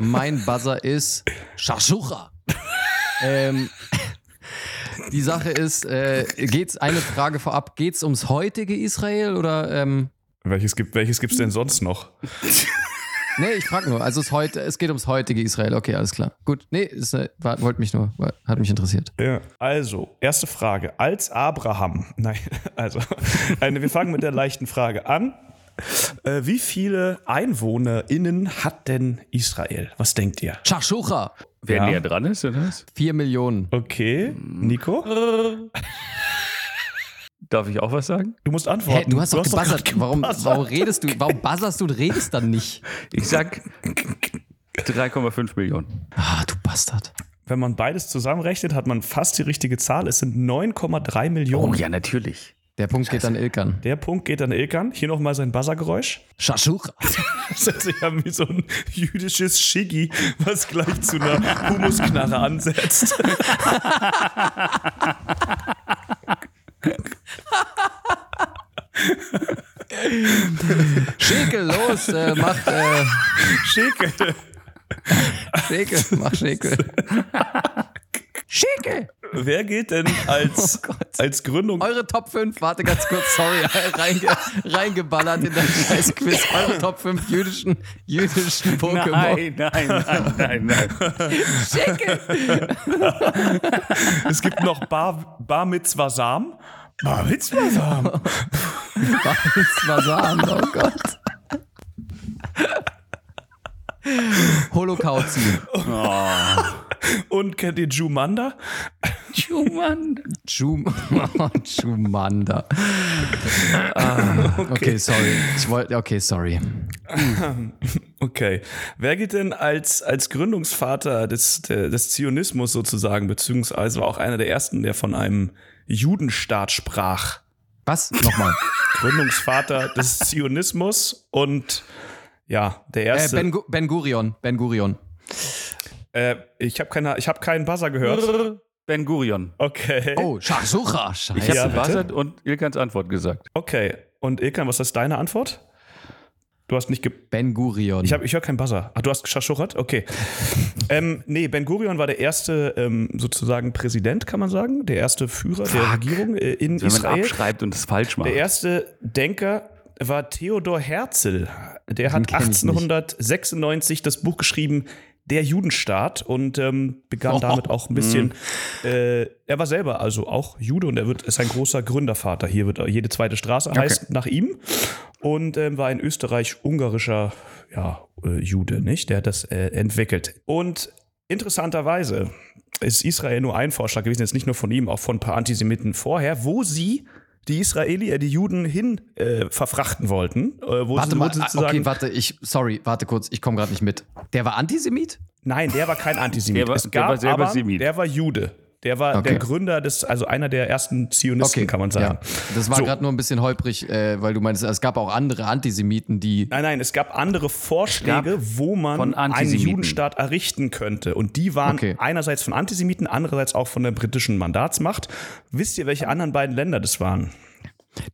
Mein Buzzer ist... Schaschucha. ähm... Die Sache ist, äh, geht's eine Frage vorab, geht's ums heutige Israel oder ähm, welches gibt welches gibt's denn sonst noch? Nee, ich frage nur, also es, heute, es geht ums heutige Israel. Okay, alles klar. Gut. Nee, ist eine, war, wollte mich nur, war, hat mich interessiert. Ja. Also, erste Frage, als Abraham. Nein, also eine, wir fangen mit der leichten Frage an. Äh, wie viele EinwohnerInnen hat denn Israel? Was denkt ihr? Schachschucher. Wer ja. näher dran ist, oder was? Vier Millionen. Okay, Nico? Darf ich auch was sagen? Du musst antworten. Hä, du hast du doch hast gebuzzert. Warum, warum redest du? Warum buzzerst du und redest dann nicht? Ich sag drei Komma fünf Millionen. Ah, du Bastard. Wenn man beides zusammenrechnet, hat man fast die richtige Zahl. Es sind neun Komma drei Millionen. Oh ja, natürlich. Der Punkt Scheiße. geht an Ilkan. Der Punkt geht an Ilkan. Hier nochmal sein Buzzergeräusch. Schaschuch. Das hört sich an wie so ein jüdisches Schiggi, was gleich zu einer Humusknarre ansetzt. Schäkel, los, äh, macht äh, Schäkel. Schäkel, mach Schäkel. Schäkel! Wer geht denn als, oh als Gründung... Eure Top fünf, warte ganz kurz, sorry, reinge, reingeballert in dein scheiß Quiz. Eure Top fünf jüdischen, jüdischen Pokémon. Nein, nein, nein, nein, nein. Schäkel! Es gibt noch Bar, Bar Mitzvasam. Bar Mitzvasam. Bar Mitzvasam, oh Gott. Holocauzi. Oh. Und kennt ihr Jumanda? Jumanda. Jumanda. Ah, okay. okay, sorry. Ich wollte, okay, sorry. Okay. Wer geht denn als, als Gründungsvater des, des Zionismus sozusagen, beziehungsweise war auch einer der ersten, der von einem Judenstaat sprach? Was? Nochmal. Gründungsvater des Zionismus und ja, der erste. Äh, Ben, Gu- Ben Gurion. Ben Gurion. Äh, ich habe keine, hab keinen Buzzer gehört. Ben Gurion. Okay. Oh, Schachsucher. Scheiße. Ich habe ja, gebuzzert und Ilkans Antwort gesagt. Okay. Und Ilkan, was ist deine Antwort? Du hast nicht ge... Ben Gurion. Ich, ich höre keinen Buzzer. Ach, du hast geschaschurrt? Okay. ähm, nee, Ben Gurion war der erste ähm, sozusagen Präsident, kann man sagen. Der erste Führer Fuck. der Regierung äh, in Wenn Israel. Wenn man abschreibt und es falsch macht. Der erste Denker war Theodor Herzl. Der Den hat achtzehnhundertsechsundneunzig das Buch geschrieben, Der Judenstaat, und ähm, begann oh. damit auch ein bisschen, mm. äh, er war selber also auch Jude und er wird, ist ein großer Gründervater. Hier wird jede zweite Straße okay. heißt nach ihm und ähm, war ein österreich-ungarischer ja, äh, Jude, nicht? Der hat das äh, entwickelt. Und interessanterweise ist Israel nur ein Vorschlag gewesen, jetzt nicht nur von ihm, auch von ein paar Antisemiten vorher, wo sie die Israeli, die Juden hin äh, verfrachten wollten. Äh, wo warte sie, mal, okay, warte, ich, sorry, warte kurz, ich komme gerade nicht mit. Der war Antisemit? Nein, der war kein Antisemit. Der war, es gab, der war selber aber, Semit. Der war Jude. Der war okay. der Gründer des, also einer der ersten Zionisten, okay. kann man sagen. Ja. Das war so. gerade nur ein bisschen holprig, äh, weil du meinst, es gab auch andere Antisemiten, die... Nein, nein, es gab andere Vorschläge, gab wo man einen Judenstaat errichten könnte. Und die waren okay. einerseits von Antisemiten, andererseits auch von der britischen Mandatsmacht. Wisst ihr, welche anderen beiden Länder das waren?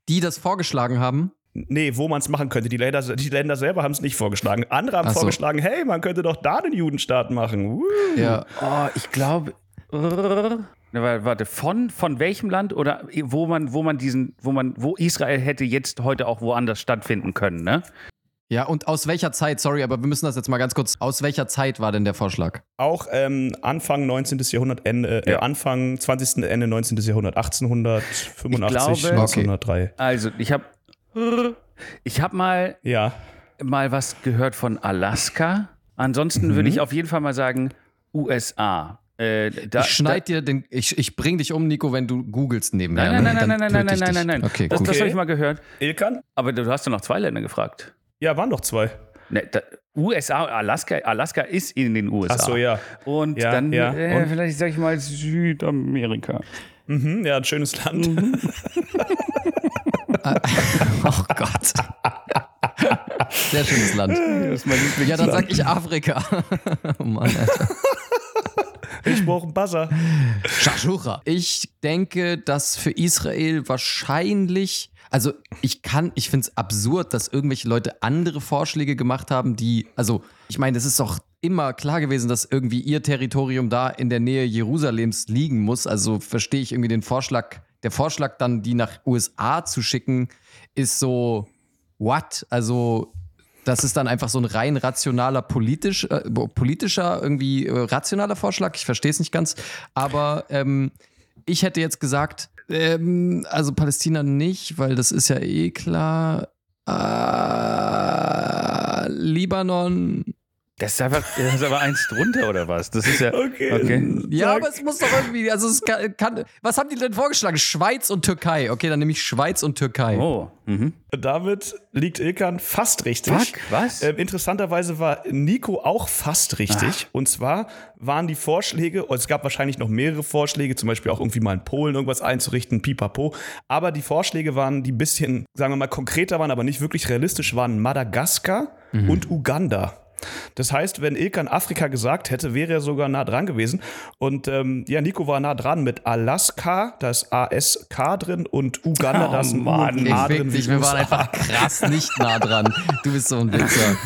Die das vorgeschlagen haben? Nee, wo man es machen könnte. Die Länder, die Länder selber haben es nicht vorgeschlagen. Andere haben Ach so. vorgeschlagen, hey, man könnte doch da den Judenstaat machen. Uh. Ja, oh, ich glaube... Warte, von, von welchem Land oder wo man, wo man diesen, wo man, wo Israel hätte jetzt heute auch woanders stattfinden können, ne? Ja, und aus welcher Zeit, sorry, aber wir müssen das jetzt mal ganz kurz, aus welcher Zeit war denn der Vorschlag? Auch ähm, Anfang neunzehnten. Jahrhundert, Ende, äh, ja. Anfang zwanzigsten. Ende neunzehnten. Jahrhundert, achtzehnhundertfünfundachtzig, glaube, neunzehnhundertdrei. Okay. Also, ich habe ich hab mal, ja. mal was gehört von Alaska. Ansonsten mhm. würde ich auf jeden Fall mal sagen, U S A. Äh, da, ich schneid dir den, ich, ich bring dich um, Nico, wenn du googelst nebenher. Nein, nein, nein, nein, nein, nein, nein, nein, nein, nein. Okay, das, das habe ich mal gehört. Ilkan? Aber du hast ja noch zwei Länder gefragt. Ja, waren doch zwei. Ne, da, U S A, Alaska, Alaska ist in den U S A. Ach so, ja. Und ja, dann ja. Äh, Und? vielleicht sage ich mal Südamerika. Mhm, ja, ein schönes Land. Mhm. Oh Gott. Sehr schönes Land. Das ist mein Lieblingsland. Ja, dann sag ich Afrika. Oh Mann, Alter. Ich brauche einen Buzzer. Schachschucher. Ich denke, dass für Israel wahrscheinlich, also ich kann, ich finde es absurd, dass irgendwelche Leute andere Vorschläge gemacht haben, die, also ich meine, das ist doch immer klar gewesen, dass irgendwie ihr Territorium da in der Nähe Jerusalems liegen muss. Also verstehe ich irgendwie den Vorschlag, der Vorschlag dann, die nach U S A zu schicken, ist so, what? Also... Das ist dann einfach so ein rein rationaler, politisch, äh, politischer, irgendwie äh, rationaler Vorschlag. Ich verstehe es nicht ganz. Aber ähm, ich hätte jetzt gesagt, ähm, also Palästina nicht, weil das ist ja eh klar. Äh, Libanon. Das ist einfach, das ist aber eins drunter oder was? Das ist ja okay. okay. Ja, sag. Aber es muss doch irgendwie, also es kann, kann. Was haben die denn vorgeschlagen? Schweiz und Türkei. Okay, dann nehme ich Schweiz und Türkei. Oh. Mhm. Damit liegt Ilkan fast richtig. Fuck, was? Ähm, interessanterweise war Nico auch fast richtig. Ach. Und zwar waren die Vorschläge, es gab wahrscheinlich noch mehrere Vorschläge, zum Beispiel auch irgendwie mal in Polen irgendwas einzurichten, pipapo. Aber die Vorschläge waren, die ein bisschen, sagen wir mal, konkreter waren, aber nicht wirklich realistisch, waren Madagaskar mhm. und Uganda. Das heißt, wenn Ilkan Afrika gesagt hätte, wäre er sogar nah dran gewesen. Und ähm, ja, Nico war nah dran mit Alaska, da ist A S K drin und Uganda, oh, da ist ein Mann, A drin. Dich, wir waren einfach krass nicht nah dran. Du bist so ein Witzer.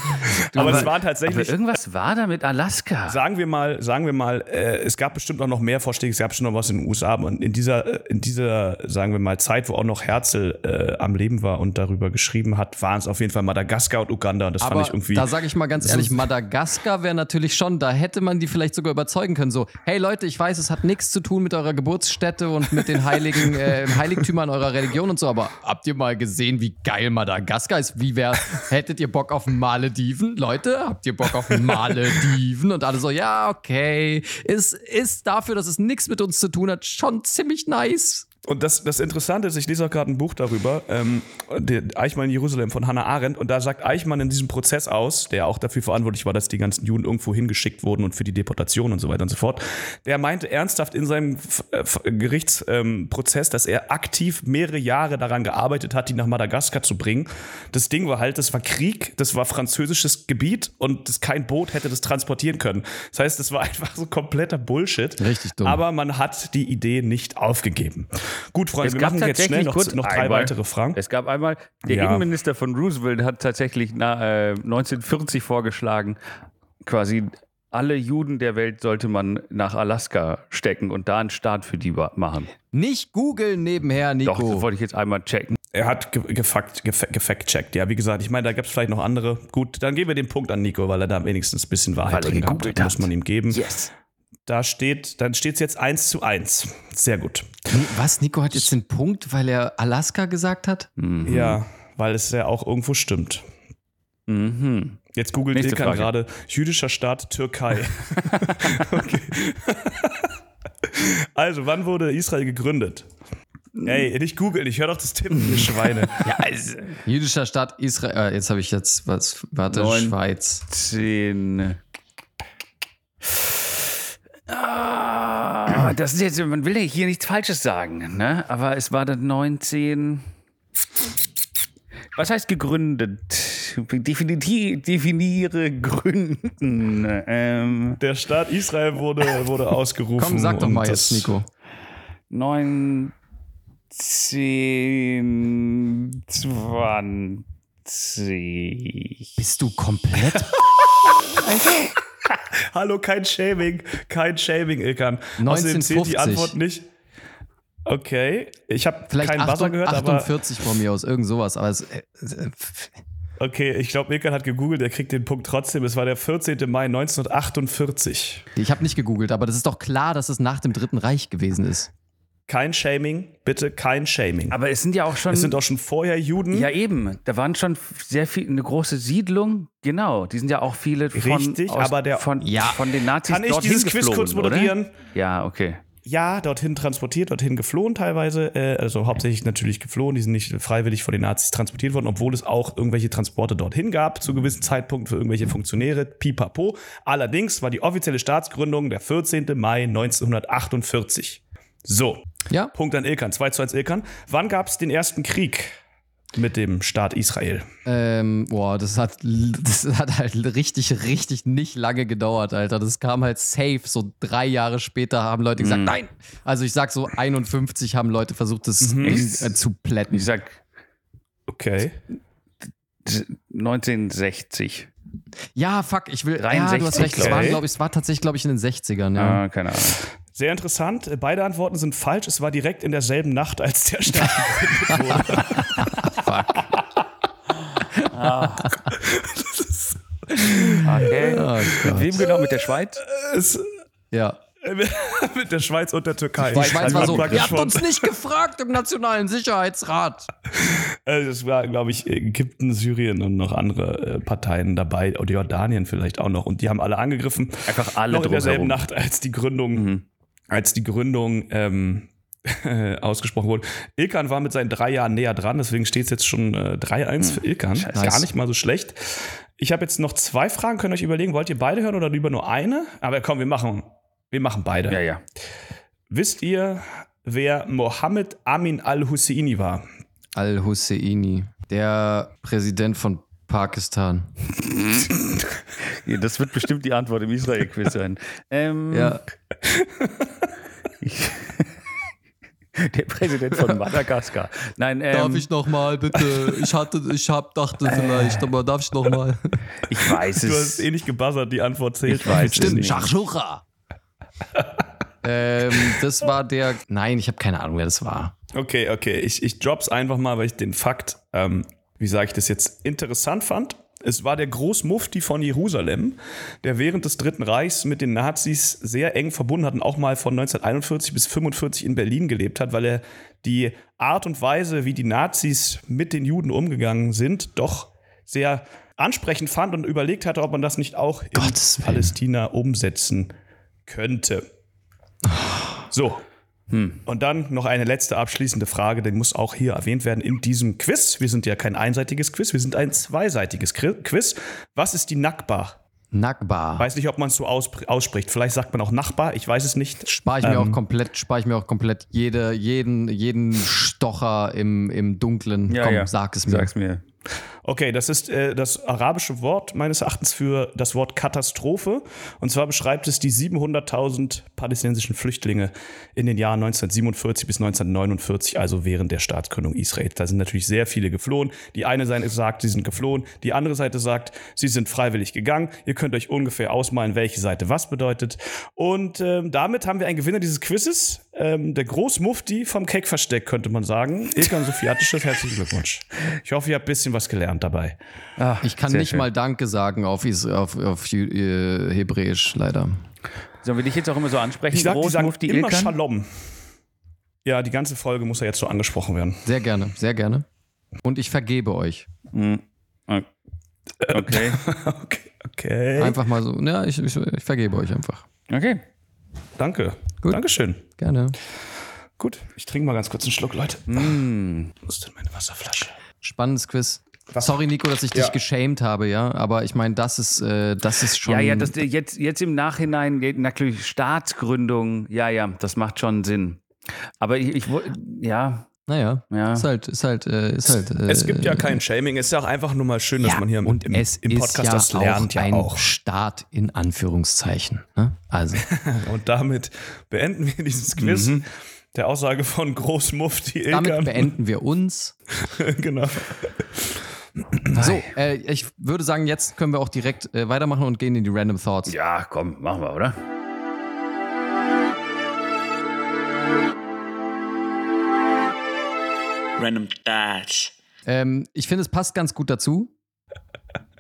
Du, aber es war tatsächlich... Irgendwas war da mit Alaska. Sagen wir mal, sagen wir mal äh, es gab bestimmt auch noch mehr Vorschläge, es gab bestimmt noch was in den U S A. Und in dieser, in dieser, sagen wir mal, Zeit, wo auch noch Herzl äh, am Leben war und darüber geschrieben hat, waren es auf jeden Fall Madagaskar und Uganda. Und das aber fand ich irgendwie... da sage ich mal ganz ehrlich, Madagaskar wäre natürlich schon, da hätte man die vielleicht sogar überzeugen können, so, hey Leute, ich weiß, es hat nichts zu tun mit eurer Geburtsstätte und mit den heiligen äh, Heiligtümern eurer Religion und so, aber habt ihr mal gesehen, wie geil Madagaskar ist? Wie wäre, hättet ihr Bock auf Malediven? Leute, habt ihr Bock auf Malediven? Und alle so, ja, okay, es ist dafür, dass es nichts mit uns zu tun hat, schon ziemlich nice. Und das, das Interessante ist, ich lese auch gerade ein Buch darüber, ähm, Eichmann in Jerusalem von Hannah Arendt, und da sagt Eichmann in diesem Prozess aus, der auch dafür verantwortlich war, dass die ganzen Juden irgendwo hingeschickt wurden und für die Deportation und so weiter und so fort, der meinte ernsthaft in seinem Gerichtsprozess, dass er aktiv mehrere Jahre daran gearbeitet hat, die nach Madagaskar zu bringen. Das Ding war halt, das war Krieg, das war französisches Gebiet und das, kein Boot hätte das transportieren können. Das heißt, das war einfach so kompletter Bullshit. Richtig dumm. Aber man hat die Idee nicht aufgegeben. Gut, Freunde, es wir machen jetzt schnell noch, noch drei einmal, weitere Fragen. Es gab einmal, der ja. Innenminister von Roosevelt hat tatsächlich na, äh, neunzehnhundertvierzig vorgeschlagen, quasi alle Juden der Welt sollte man nach Alaska stecken und da einen Staat für die machen. Nicht googeln nebenher, Nico. Doch, das wollte ich jetzt einmal checken. Er hat gefact-checkt, ge- ge- ge- ge- ja, wie gesagt, ich meine, da gab es vielleicht noch andere. Gut, dann geben wir den Punkt an Nico, weil er da wenigstens ein bisschen Wahrheit drin gehabt hat. Muss man ihm geben. Yes. Da steht, dann steht es jetzt eins zu eins. Sehr gut. Was? Nico hat jetzt den Punkt, weil er Alaska gesagt hat? Mhm. Ja, weil es ja auch irgendwo stimmt. Mhm. Jetzt googelt Ilkan gerade jüdischer Staat Türkei. Okay. Also, wann wurde Israel gegründet? Ey, nicht googeln, ich höre doch das Tippen, ihr Schweine. Ja, also. Jüdischer Staat Israel. Äh, jetzt habe ich jetzt was. Warte, neun, Schweiz. zehn. Ah, das ist jetzt, man will ja hier nichts Falsches sagen, ne? Aber es war dann neunzehn. Was heißt gegründet? Definitiv, definiere gründen. Ähm. Der Staat Israel wurde, wurde ausgerufen. Komm, sag doch mal jetzt, Nico. neunzehnhundertzwanzig. Bist du komplett? Hallo, kein Shaming, kein Shaming, Ilkan. neunzehnhundertfünfzig. Außerdem zählt die Antwort nicht. Okay, ich habe keinen Buzzer gehört, aber... achtundvierzig von mir aus, irgend sowas, aber es... Okay, ich glaube, Ilkan hat gegoogelt, er kriegt den Punkt trotzdem. Es war der vierzehnten Mai neunzehnhundertachtundvierzig. Ich habe nicht gegoogelt, aber das ist doch klar, dass es nach dem Dritten Reich gewesen ist. Kein Shaming, bitte kein Shaming. Aber es sind ja auch schon... Es sind auch schon vorher Juden. Ja, eben. Da waren schon sehr viel, eine große Siedlung. Genau, die sind ja auch viele von... Richtig, aus, aber der... Von, ja, von den Nazis dorthin geflohen. Kann ich dieses Quiz kurz moderieren? Oder? Ja, okay. Ja, dorthin transportiert, dorthin geflohen teilweise. Äh, also hauptsächlich natürlich geflohen. Die sind nicht freiwillig von den Nazis transportiert worden, obwohl es auch irgendwelche Transporte dorthin gab, zu gewissen Zeitpunkten für irgendwelche Funktionäre, pipapo. Allerdings war die offizielle Staatsgründung der vierzehnten Mai neunzehnhundertachtundvierzig. So, ja. Punkt an Ilkan, zwei zu eins Ilkan. Wann gab es den ersten Krieg mit dem Staat Israel? Ähm, boah, das hat, das hat halt richtig, richtig nicht lange gedauert, Alter. Das kam halt safe, so drei Jahre später haben Leute gesagt, mhm. nein. Also ich sag so einundfünfzig haben Leute versucht, das mhm. zu plätten. Ich sag, okay. neunzehnhundertsechzig. Ja, fuck, ich will, dreiundsechzig, ja, du hast recht, okay. es, war, glaub, es war tatsächlich, glaube ich, in den sechzigern. Ja. Ah, keine Ahnung. Sehr interessant. Beide Antworten sind falsch. Es war direkt in derselben Nacht, als der Staat gegründet wurde. Fuck. Ah. Das ist okay. Oh, mit wem genau? Mit der Schweiz? Es, ja. Mit der Schweiz und der Türkei. Die Schweiz war so, ihr habt uns nicht gefragt im Nationalen Sicherheitsrat. Das war, glaube ich, Ägypten, Syrien und noch andere Parteien dabei, oder Jordanien vielleicht auch noch. Und die haben alle angegriffen. Einfach alle noch in derselben herum. Nacht, als die Gründung, mhm. als die Gründung ähm, ausgesprochen wurde. Ilkan war mit seinen drei Jahren näher dran, deswegen steht es jetzt schon äh, drei eins mhm. für Ilkan. Scheiße. Gar nicht mal so schlecht. Ich habe jetzt noch zwei Fragen, könnt ihr euch überlegen, wollt ihr beide hören oder lieber nur eine? Aber komm, wir machen, wir machen beide. Ja, ja. Wisst ihr, wer Mohammed Amin Al-Husseini war? Al-Husseini, der Präsident von Pakistan. Das wird bestimmt die Antwort im Israel-Quiz sein. Ähm, ja. Der Präsident von Madagaskar. Nein, ähm, darf ich nochmal, bitte? Ich hatte, ich hab, dachte vielleicht, aber darf ich nochmal? Ich weiß es. Du hast eh nicht gebuzzert, die Antwort zählt. Ich weiß Stimmt, es nicht. Schachschucher. ähm, das war der, nein, ich habe keine Ahnung, wer das war. Okay, okay, ich, ich drop's einfach mal, weil ich den Fakt, ähm, wie sage ich das jetzt, interessant fand. Es war der Großmufti von Jerusalem, der während des Dritten Reichs mit den Nazis sehr eng verbunden hat und auch mal von neunzehnhunderteinundvierzig bis neunzehnhundertfünfundvierzig in Berlin gelebt hat, weil er die Art und Weise, wie die Nazis mit den Juden umgegangen sind, doch sehr ansprechend fand und überlegt hatte, ob man das nicht auch in Gottes Palästina Willen. umsetzen könnte. So. Hm. Und dann noch eine letzte abschließende Frage, die muss auch hier erwähnt werden in diesem Quiz. Wir sind ja kein einseitiges Quiz, wir sind ein zweiseitiges Quiz. Was ist die Nakba? Nakba. Weiß nicht, ob man es so ausspricht. Vielleicht sagt man auch Nachbar, ich weiß es nicht. Spare ich ähm, mir auch komplett, spare ich mir auch komplett jede, jeden, jeden Stocher im, im Dunklen. Ja, komm, ja. sag es mir. Sag's mir. Okay, das ist äh, das arabische Wort meines Erachtens für das Wort Katastrophe. Und zwar beschreibt es die siebenhunderttausend palästinensischen Flüchtlinge in den Jahren neunzehnhundertsiebenundvierzig bis neunzehnhundertneunundvierzig, also während der Staatsgründung Israels. Da sind natürlich sehr viele geflohen. Die eine Seite sagt, sie sind geflohen. Die andere Seite sagt, sie sind freiwillig gegangen. Ihr könnt euch ungefähr ausmalen, welche Seite was bedeutet. Und ähm, damit haben wir einen Gewinner dieses Quizzes. Ähm, der Großmufti vom Kek Versteck, könnte man sagen. Ilkan Sophiattisches, herzlichen Glückwunsch. Ich hoffe, ihr habt ein bisschen was gelernt dabei. Ach, ich kann nicht schön. mal Danke sagen auf, auf, auf Hebräisch, leider. Sollen wir dich jetzt auch immer so ansprechen? Ich sag, Großmufti die sagen immer Ilkan? Shalom. Ja, die ganze Folge muss ja jetzt so angesprochen werden. Sehr gerne, sehr gerne. Und ich vergebe euch. Mhm. Okay. okay. Okay. Einfach mal so, ja, ich, ich, ich vergebe euch einfach. Okay. Danke. Gut. Dankeschön. Gerne. Gut, ich trinke mal ganz kurz einen Schluck, Leute. Mm. Wo ist denn meine Wasserflasche? Spannendes Quiz. Wasser. Sorry, Nico, dass ich ja. dich geschämt habe, ja. Aber ich meine, das ist, äh, das ist schon. Ja, ja, das, jetzt, jetzt im Nachhinein, natürlich Staatsgründung, ja, ja, das macht schon Sinn. Aber ich, ich ja. Naja, ja. ist halt, ist halt, ist halt. Äh, es gibt ja kein Shaming, es ist ja auch einfach nur mal schön, ja, dass man hier im, und im, im Podcast ja das lernt. Ja, es ist auch ein Start in Anführungszeichen. Ne? Also. Und damit beenden wir dieses Quiz mhm. der Aussage von Großmufti Ilkan. Damit beenden wir uns. Genau. So, äh, ich würde sagen, jetzt können wir auch direkt äh, weitermachen und gehen in die Random Thoughts. Ja, komm, machen wir, oder? Random Thoughts. Ähm, ich finde, es passt ganz gut dazu.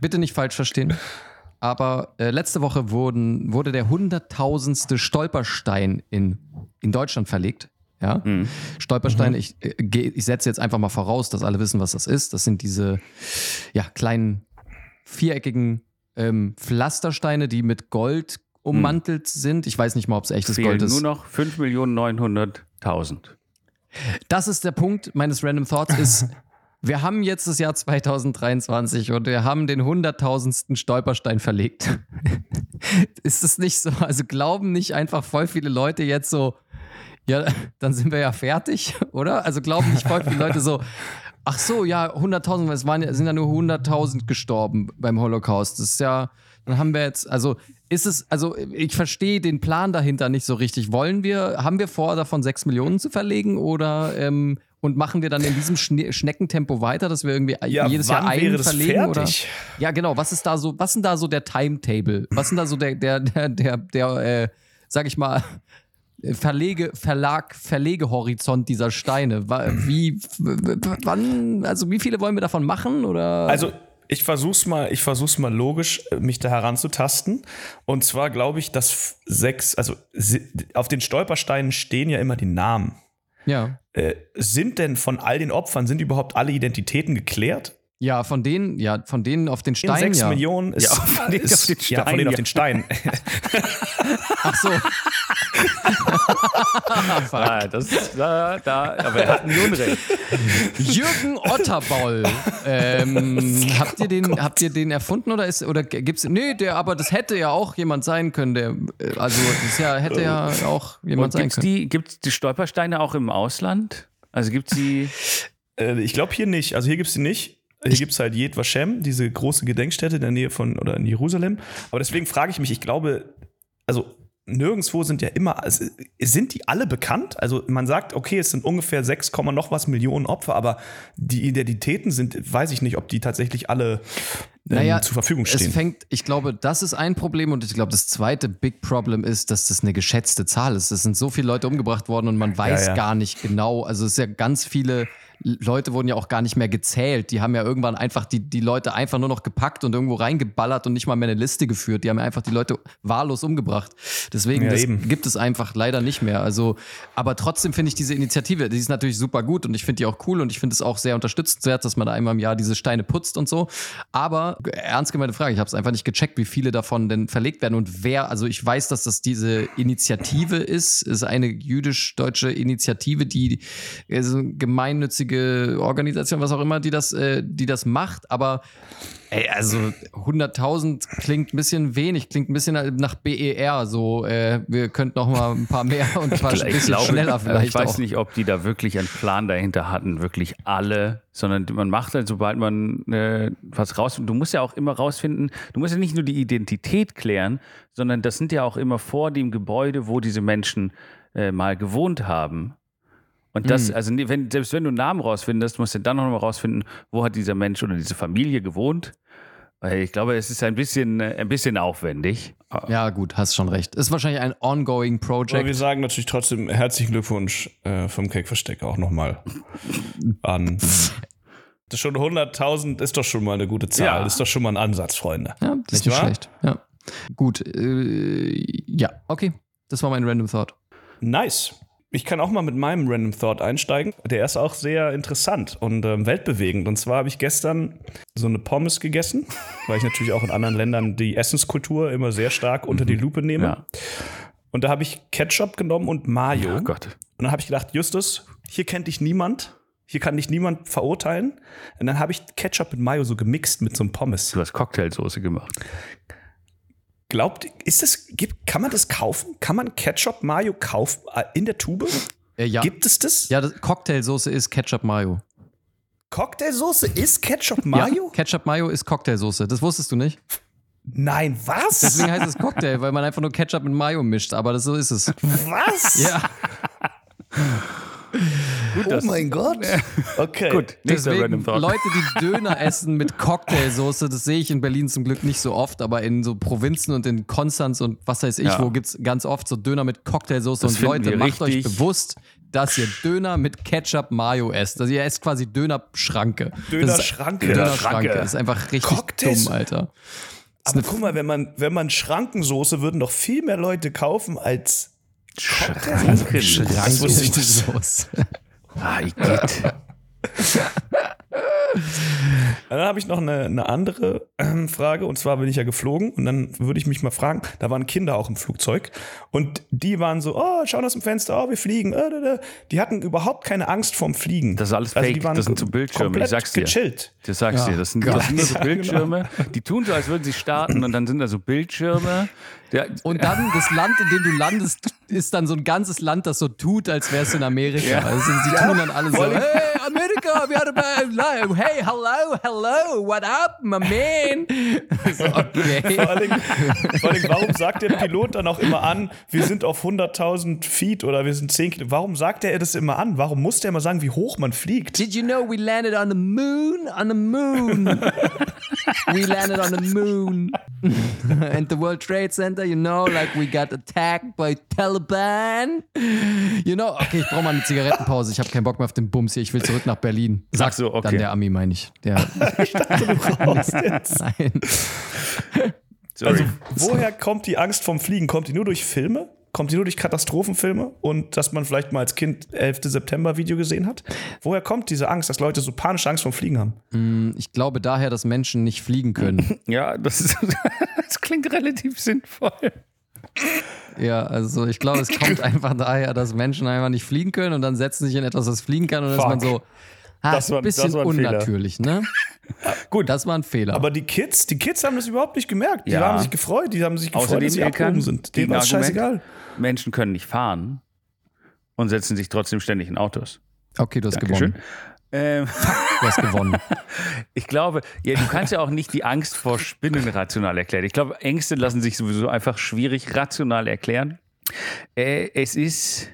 Bitte nicht falsch verstehen. Aber äh, letzte Woche wurden, wurde der hunderttausendste Stolperstein in, in Deutschland verlegt. Ja? Mhm. Stolperstein, mhm. ich, äh, ich setze jetzt einfach mal voraus, dass alle wissen, was das ist. Das sind diese ja, kleinen viereckigen ähm, Pflastersteine, die mit Gold ummantelt mhm. sind. Ich weiß nicht mal, ob es echtes Gold ist. Nur noch fünf Millionen neunhunderttausend. Das ist der Punkt meines Random Thoughts ist, wir haben jetzt das Jahr zweitausenddreiundzwanzig und wir haben den hunderttausendsten Stolperstein verlegt. Ist das nicht so? Also glauben nicht einfach voll viele Leute jetzt so, ja, dann sind wir ja fertig, oder? Also glauben nicht voll viele Leute so, ach so, ja, hunderttausend, es waren, sind ja nur hunderttausend gestorben beim Holocaust. Das ist ja, dann haben wir jetzt, also ist es, also ich verstehe den Plan dahinter nicht so richtig. Wollen wir, haben wir vor, davon sechs Millionen zu verlegen oder ähm, und machen wir dann in diesem Schne- Schneckentempo weiter, dass wir irgendwie ja, jedes Jahr einen verlegen? Oder? Ja, genau. Was ist da so, was sind da so der Timetable? Was sind da so der, der, der, der, der äh, sag ich mal, Verlege, Verlag, Verlegehorizont dieser Steine? Wie, wann, also wie viele wollen wir davon machen? Oder? Also Ich versuch's mal, ich versuch's mal logisch, mich da heranzutasten. Und zwar glaube ich, dass sechs, also auf den Stolpersteinen stehen ja immer die Namen. Ja. Äh, sind denn von all den Opfern, sind überhaupt alle Identitäten geklärt? Ja, von denen, ja, von denen auf den Steinen. Sechs ja. Millionen ist, ja, von denen ist, auf den Stein, ja, von denen ja. auf den Steinen. Ach so. ah, das da, da, aber er hat ein Unrecht. Jürgen Otterball. Ähm, habt ihr den, oh habt ihr den erfunden oder ist oder gibt's? Nee, der, aber das hätte ja auch jemand sein können. Der, also das ja, hätte ja auch jemand Und sein gibt's können. Die, gibt's die Stolpersteine auch im Ausland? Also gibt's die? Äh, ich glaube hier nicht. Also hier gibt's die nicht. Hier gibt es halt Yad Vashem, diese große Gedenkstätte in der Nähe von, oder in Jerusalem. Aber deswegen frage ich mich, ich glaube, also nirgendwo sind ja immer, sind die alle bekannt? Also man sagt, okay, es sind ungefähr sechs, noch was Millionen Opfer, aber die Identitäten sind, weiß ich nicht, ob die tatsächlich alle ähm, naja, zur Verfügung stehen. Es fängt, ich glaube, das ist ein Problem und ich glaube, das zweite Big Problem ist, dass das eine geschätzte Zahl ist. Es sind so viele Leute umgebracht worden und man weiß ja, ja. gar nicht genau, also es ist ja ganz viele... Leute wurden ja auch gar nicht mehr gezählt. Die haben ja irgendwann einfach die, die Leute einfach nur noch gepackt und irgendwo reingeballert und nicht mal mehr eine Liste geführt. Die haben einfach die Leute wahllos umgebracht. Deswegen ja, das gibt es einfach leider nicht mehr. Also, aber trotzdem finde ich diese Initiative, die ist natürlich super gut und ich finde die auch cool und ich finde es auch sehr unterstützenswert, dass man da einmal im Jahr diese Steine putzt und so. Aber ernst gemeinte Frage, ich habe es einfach nicht gecheckt, wie viele davon denn verlegt werden und wer. Also ich weiß, dass das diese Initiative ist. Es ist eine jüdisch-deutsche Initiative, die also gemeinnützige Organisation, was auch immer, die das, äh, die das macht, aber ey, also hunderttausend klingt ein bisschen wenig, klingt ein bisschen nach B E R, so äh, wir könnten noch mal ein paar mehr und ein paar ich ein bisschen glaube, schneller vielleicht Ich weiß auch. nicht, ob die da wirklich einen Plan dahinter hatten, wirklich alle, sondern man macht halt, sobald man äh, was rausfindet, du musst ja auch immer rausfinden, du musst ja nicht nur die Identität klären, sondern das sind ja auch immer vor dem Gebäude, wo diese Menschen äh, mal gewohnt haben. Und das, also wenn, selbst wenn du einen Namen rausfindest, musst du dann noch mal rausfinden, wo hat dieser Mensch oder diese Familie gewohnt. Weil ich glaube, es ist ein bisschen, ein bisschen aufwendig. Ja gut, hast schon recht. Ist wahrscheinlich ein ongoing Project. Aber wir sagen natürlich trotzdem herzlichen Glückwunsch äh, vom Kek Versteck auch nochmal an... Das ist schon hunderttausend, ist doch schon mal eine gute Zahl. Ja. Ist doch schon mal ein Ansatz, Freunde. Ja, das ist nicht schlecht. Ja. Gut, äh, ja, okay. Das war mein Random Thought. Nice. Ich kann auch mal mit meinem Random Thought einsteigen. Der ist auch sehr interessant und ähm, weltbewegend. Und zwar habe ich gestern so eine Pommes gegessen, weil ich natürlich auch in anderen Ländern die Essenskultur immer sehr stark unter die Lupe nehme. Ja. Und da habe ich Ketchup genommen und Mayo. Oh Gott. Und dann habe ich gedacht, Justus, hier kennt dich niemand. Hier kann dich niemand verurteilen. Und dann habe ich Ketchup mit Mayo so gemixt mit so einem Pommes. Du hast Cocktailsoße gemacht. Glaubt, ist das, gibt, kann man das kaufen? Kann man Ketchup Mayo kaufen in der Tube? Äh, ja. Gibt es das? Ja, das, Cocktailsoße ist Ketchup Mayo. Cocktailsoße ist Ketchup Mayo? Ja, Ketchup Mayo ist Cocktailsoße. Das wusstest du nicht? Nein, was? Deswegen heißt es Cocktail, weil man einfach nur Ketchup mit Mayo mischt. Aber das, so ist es. Was? Ja. Gut, oh mein Gott. Okay. Gut, deswegen Leute, die Döner essen mit Cocktailsoße, das sehe ich in Berlin zum Glück nicht so oft, aber in so Provinzen und in Konstanz und was weiß ich, ja. wo gibt's ganz oft so Döner mit Cocktailsoße das und Leute, macht euch bewusst, dass ihr Döner mit Ketchup Mayo esst. Also ihr esst quasi Dönerschranke. Dönerschranke. Dönerschranke. Das ist einfach richtig Cocktails. dumm, Alter. Das aber guck mal, wenn man, wenn man Schrankensoße, würden doch viel mehr Leute kaufen als Schranken. Schrankensoße. Ah, ich geht. Dann habe ich noch eine, eine andere Frage. Und zwar bin ich ja geflogen. Und dann würde ich mich mal fragen, da waren Kinder auch im Flugzeug. Und die waren so, oh, schauen aus dem Fenster, oh, wir fliegen. Die hatten überhaupt keine Angst vorm Fliegen. Das ist alles fake. Also die waren das sind so Bildschirme. Ich sag's dir. Gechillt. Das sag's ja. dir. Das sind, das sind nur so Bildschirme. Ja, genau. Die tun so, als würden sie starten. Und dann sind da so Bildschirme. Ja. Und dann das Land, in dem du landest, ist dann so ein ganzes Land, das so tut, als wär's in Amerika. Ja. Also sie tun dann alle so, hey, Amerika, wir hatten bei, hey, hello, hello, what up, my man? So, okay. Vor allem, vor allem, warum sagt der Pilot dann auch immer an, wir sind auf hunderttausend Feet oder wir sind zehn Kilometer? Warum sagt er das immer an? Warum muss der immer sagen, wie hoch man fliegt? Did you know we landed on the moon? On the moon. We landed on the moon. And the World Trade Center. You know, like we got attacked by Taliban. You know, okay, ich brauche mal eine Zigarettenpause. Ich habe keinen Bock mehr auf den Bums hier. Ich will zurück nach Berlin. Sag so, okay. Dann der Ami, meine ich. Der ich dachte, du brauchst jetzt. Nein. Sorry. Also, woher kommt die Angst vom Fliegen? Kommt die nur durch Filme? Kommt die nur durch Katastrophenfilme und dass man vielleicht mal als Kind elften September Video gesehen hat? Woher kommt diese Angst, dass Leute so panische Angst vom Fliegen haben? Ich glaube daher, dass Menschen nicht fliegen können. Ja, das, ist, das klingt relativ sinnvoll. Ja, also ich glaube, es kommt einfach daher, dass Menschen einfach nicht fliegen können und dann setzen sich in etwas, das fliegen kann und dann ist man so... Ah, das war ein bisschen das war ein unnatürlich, Fehler. Ne? Gut, das war ein Fehler. Aber die Kids, die Kids haben das überhaupt nicht gemerkt. Die ja. haben sich gefreut, die haben sich gefreut, außerdem dass sie abgehoben sind. Denen war es scheißegal. Menschen können nicht fahren und setzen sich trotzdem ständig in Autos. Okay, du hast Dankeschön. gewonnen. Ähm. Du hast gewonnen. Ich glaube, ja, du kannst ja auch nicht die Angst vor Spinnen rational erklären. Ich glaube, Ängste lassen sich sowieso einfach schwierig rational erklären. Äh, es ist...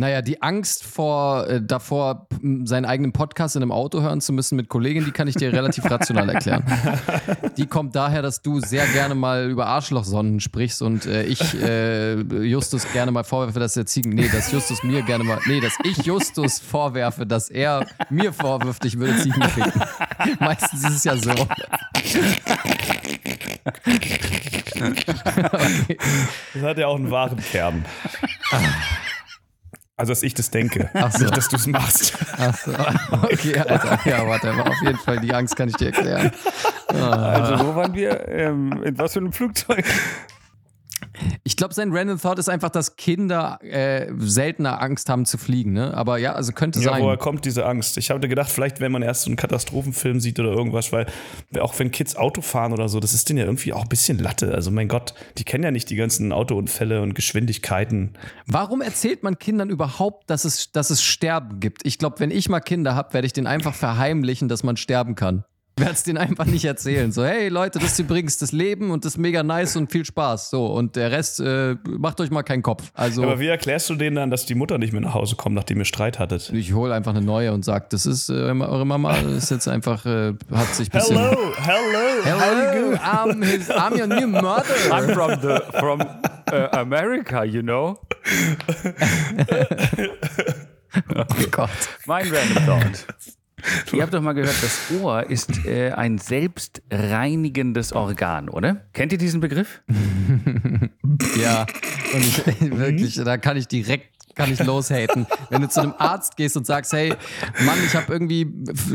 Naja, die Angst vor äh, davor, seinen eigenen Podcast in einem Auto hören zu müssen mit Kollegen, die kann ich dir relativ rational erklären. Die kommt daher, dass du sehr gerne mal über Arschlochsonnen sprichst und äh, ich äh, Justus gerne mal vorwerfe, dass er Ziegen... Nee, dass Justus mir gerne mal... Nee, dass ich Justus vorwerfe, dass er mir vorwirft, ich würde Ziegen ficken. Meistens ist es ja so. Okay. Das hat ja auch einen wahren Kern. Also, dass ich das denke, Ach so. Nicht, dass du es machst. Ach so. Okay, Alter. Ja, warte, aber auf jeden Fall, die Angst kann ich dir erklären. Also, wo waren wir? Ähm, in was für einem Flugzeug? Ich glaube, sein Random Thought ist einfach, dass Kinder äh, seltener Angst haben zu fliegen, ne? Aber ja, also könnte ja, sein. Ja, woher kommt diese Angst? Ich habe gedacht, vielleicht, wenn man erst so einen Katastrophenfilm sieht oder irgendwas, weil auch wenn Kids Auto fahren oder so, das ist denen ja irgendwie auch ein bisschen Latte. Also mein Gott, die kennen ja nicht die ganzen Autounfälle und Geschwindigkeiten. Warum erzählt man Kindern überhaupt, dass es, dass es Sterben gibt? Ich glaube, wenn ich mal Kinder habe, werde ich denen einfach verheimlichen, dass man sterben kann. Ich werde es denen einfach nicht erzählen. So, hey Leute, das ist übrigens das Leben und das ist mega nice und viel Spaß. So, und der Rest, äh, macht euch mal keinen Kopf. Also, aber wie erklärst du denen dann, dass die Mutter nicht mehr nach Hause kommt, nachdem ihr Streit hattet? Ich hole einfach eine neue und sage, das ist äh, eure Mama, ist jetzt einfach, äh, hat sich ein bisschen... Hello, hello, hello, I'm, his, I'm your new mother. I'm from, the, from uh, America, you know. Oh Gott. Mein random thought. Ihr habt doch mal gehört, das Ohr ist äh, ein selbstreinigendes Organ, oder? Kennt ihr diesen Begriff? Ja, und ich, wirklich, da kann ich direkt kann ich loshaten. Wenn du zu einem Arzt gehst und sagst, hey, Mann, ich habe irgendwie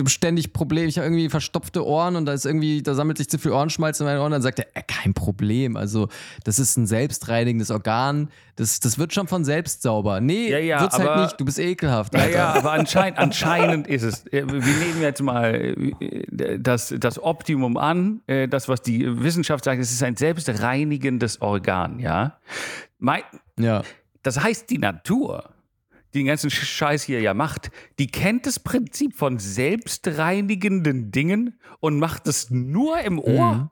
ständig Probleme, ich habe irgendwie verstopfte Ohren und da ist irgendwie, da sammelt sich zu viel Ohrenschmalz in meinen Ohren, dann sagt er, äh, kein Problem, also das ist ein selbstreinigendes Organ, das, das wird schon von selbst sauber. Nee, ja, ja, wird's aber, halt nicht, du bist ekelhaft. Alter. Ja, ja, aber anscheinend, anscheinend ist es. Wir nehmen jetzt mal das, das Optimum an, das, was die Wissenschaft sagt, es ist ein selbstreinigendes Organ, ja. Mein, ja. Das heißt, die Natur, die den ganzen Scheiß hier ja macht, die kennt das Prinzip von selbstreinigenden Dingen und macht es nur im Ohr. Mhm.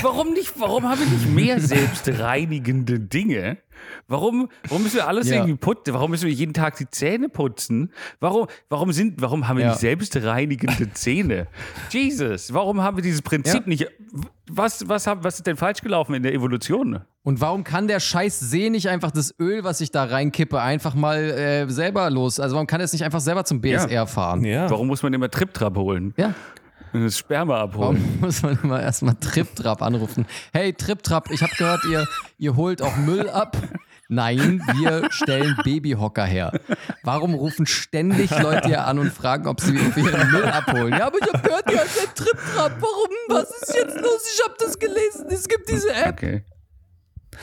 Warum nicht? Warum haben wir nicht mehr selbstreinigende Dinge? Warum, warum müssen wir alles ja. irgendwie putzen? Warum müssen wir jeden Tag die Zähne putzen? Warum, warum, sind, warum haben wir ja. nicht selbstreinigende Zähne? Jesus, warum haben wir dieses Prinzip ja. nicht? Was, was, was ist denn falsch gelaufen in der Evolution? Und warum kann der scheiß See nicht einfach das Öl, was ich da reinkippe, einfach mal äh, selber los? Also warum kann er es nicht einfach selber zum B S R ja. fahren? Ja. Warum muss man immer Triptrap holen? Ja. Das Sperma abholen. Warum muss man immer erstmal Triptrap anrufen? Hey, Triptrap, ich habe gehört, ihr, ihr holt auch Müll ab. Nein, wir stellen Babyhocker her. Warum rufen ständig Leute hier an und fragen, ob sie ihren Müll abholen? Ja, aber ich habe gehört, ihr habt einen Triptrap. Warum? Was ist jetzt los? Ich habe das gelesen. Es gibt diese App. Okay.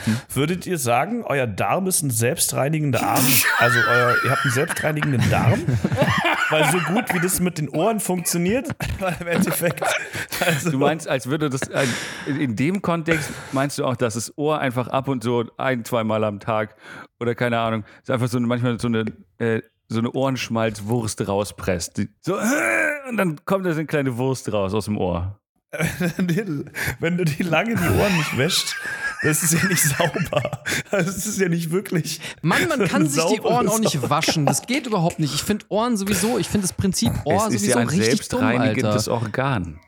Hm. Würdet ihr sagen, euer Darm ist ein selbstreinigender Arm? Also euer, ihr habt einen selbstreinigenden Darm? Weil so gut, wie das mit den Ohren funktioniert, im Endeffekt. Also du meinst, als würde das, in dem Kontext meinst du auch, dass das Ohr einfach ab und so ein-, zweimal am Tag oder keine Ahnung, ist einfach so manchmal so eine, äh, so eine Ohrenschmalzwurst rauspresst. Die, so, und dann kommt da so eine kleine Wurst raus aus dem Ohr. Wenn du die lange die Ohren nicht wäschst, das ist ja nicht sauber. Das ist ja nicht wirklich... Mann, man kann sich die Ohren auch nicht waschen. Das geht überhaupt nicht. Ich finde Ohren sowieso, ich finde das Prinzip Ohr sowieso richtig dumm, Alter. Es ist ja ein selbstreinigendes Organ.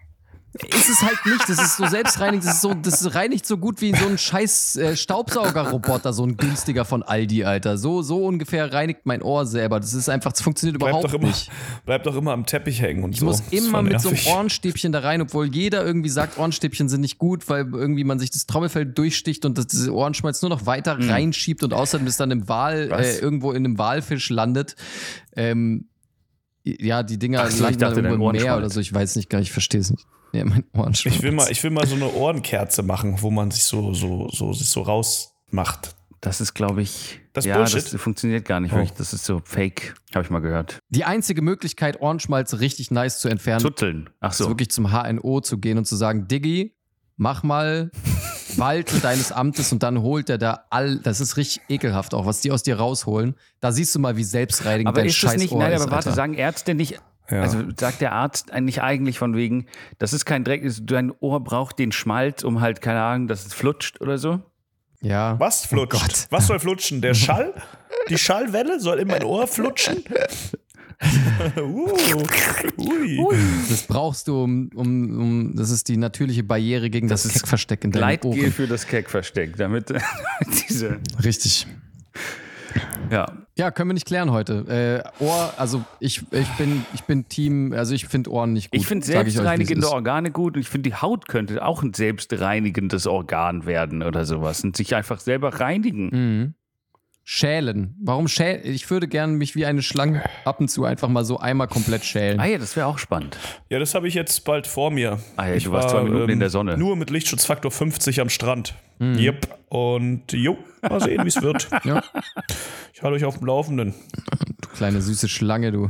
Ist es halt nicht, das ist so selbstreinigend, das, so, das reinigt so gut wie so ein scheiß äh, Staubsaugerroboter, so ein günstiger von Aldi, Alter. So, so ungefähr reinigt mein Ohr selber. Das ist einfach, das funktioniert bleib überhaupt doch immer, nicht. Bleibt doch immer am Teppich hängen und ich so. Ich muss immer mit nervig. so einem Ohrenstäbchen da rein, obwohl jeder irgendwie sagt, Ohrenstäbchen sind nicht gut, weil irgendwie man sich das Trommelfell durchsticht und das, das Ohrenschmalz nur noch weiter mhm. reinschiebt und außerdem ist dann im Wal, äh, irgendwo in einem Walfisch landet. Ähm, ja, die Dinger so, landen dann irgendwo im Meer oder so, ich weiß nicht gar nicht, ich verstehe es nicht. Ja, mein ich, will mal, ich will mal so eine Ohrenkerze machen, wo man sich so, so, so, sich so rausmacht. Das ist, glaube ich, das ja, Bullshit. Das funktioniert gar nicht oh. wirklich. Das ist so fake, habe ich mal gehört. Die einzige Möglichkeit, Ohrenschmalz richtig nice zu entfernen, Tutteln. Ach so. Ist wirklich zum H N O zu gehen und zu sagen, Diggi, mach mal Walte deines Amtes und dann holt der da all, das ist richtig ekelhaft auch, was die aus dir rausholen. Da siehst du mal, wie selbstreinigend aber dein ist scheiß nicht, Ohr nein, ist. Aber warte, Alter. Sagen Ärzte nicht... Ja. Also sagt der Arzt eigentlich eigentlich von wegen, das ist kein Dreck, dein Ohr braucht den Schmalz, um halt, keine Ahnung, dass es flutscht oder so? Ja. Was flutscht? Oh Gott. Was soll flutschen? Der Schall? Die Schallwelle soll in mein Ohr flutschen? uh, ui. Ui. Das brauchst du, um, um, um, das ist die natürliche Barriere gegen das, das Kek Versteck in deinem Leitgel Ohren. Für das Kek Versteck, damit diese... Richtig. Ja. Ja, können wir nicht klären heute. Äh, Ohr, also ich, ich, bin, ich bin Team, also ich finde Ohren nicht gut. Ich finde selbstreinigende Organe gut und ich finde die Haut könnte auch ein selbstreinigendes Organ werden oder sowas und sich einfach selber reinigen. Mhm. Schälen. Warum schälen? Ich würde gerne mich wie eine Schlange ab und zu einfach mal so einmal komplett schälen. Ah ja, das wäre auch spannend. Ja, das habe ich jetzt bald vor mir. Ah ja, ich du warst war, zwei Minuten ähm, in der Sonne. Nur mit Lichtschutzfaktor fünfzig am Strand. Mhm. Yep. Und jo, mal sehen, wie es wird. Ja. Ich halte euch auf dem Laufenden. Du kleine süße Schlange, du.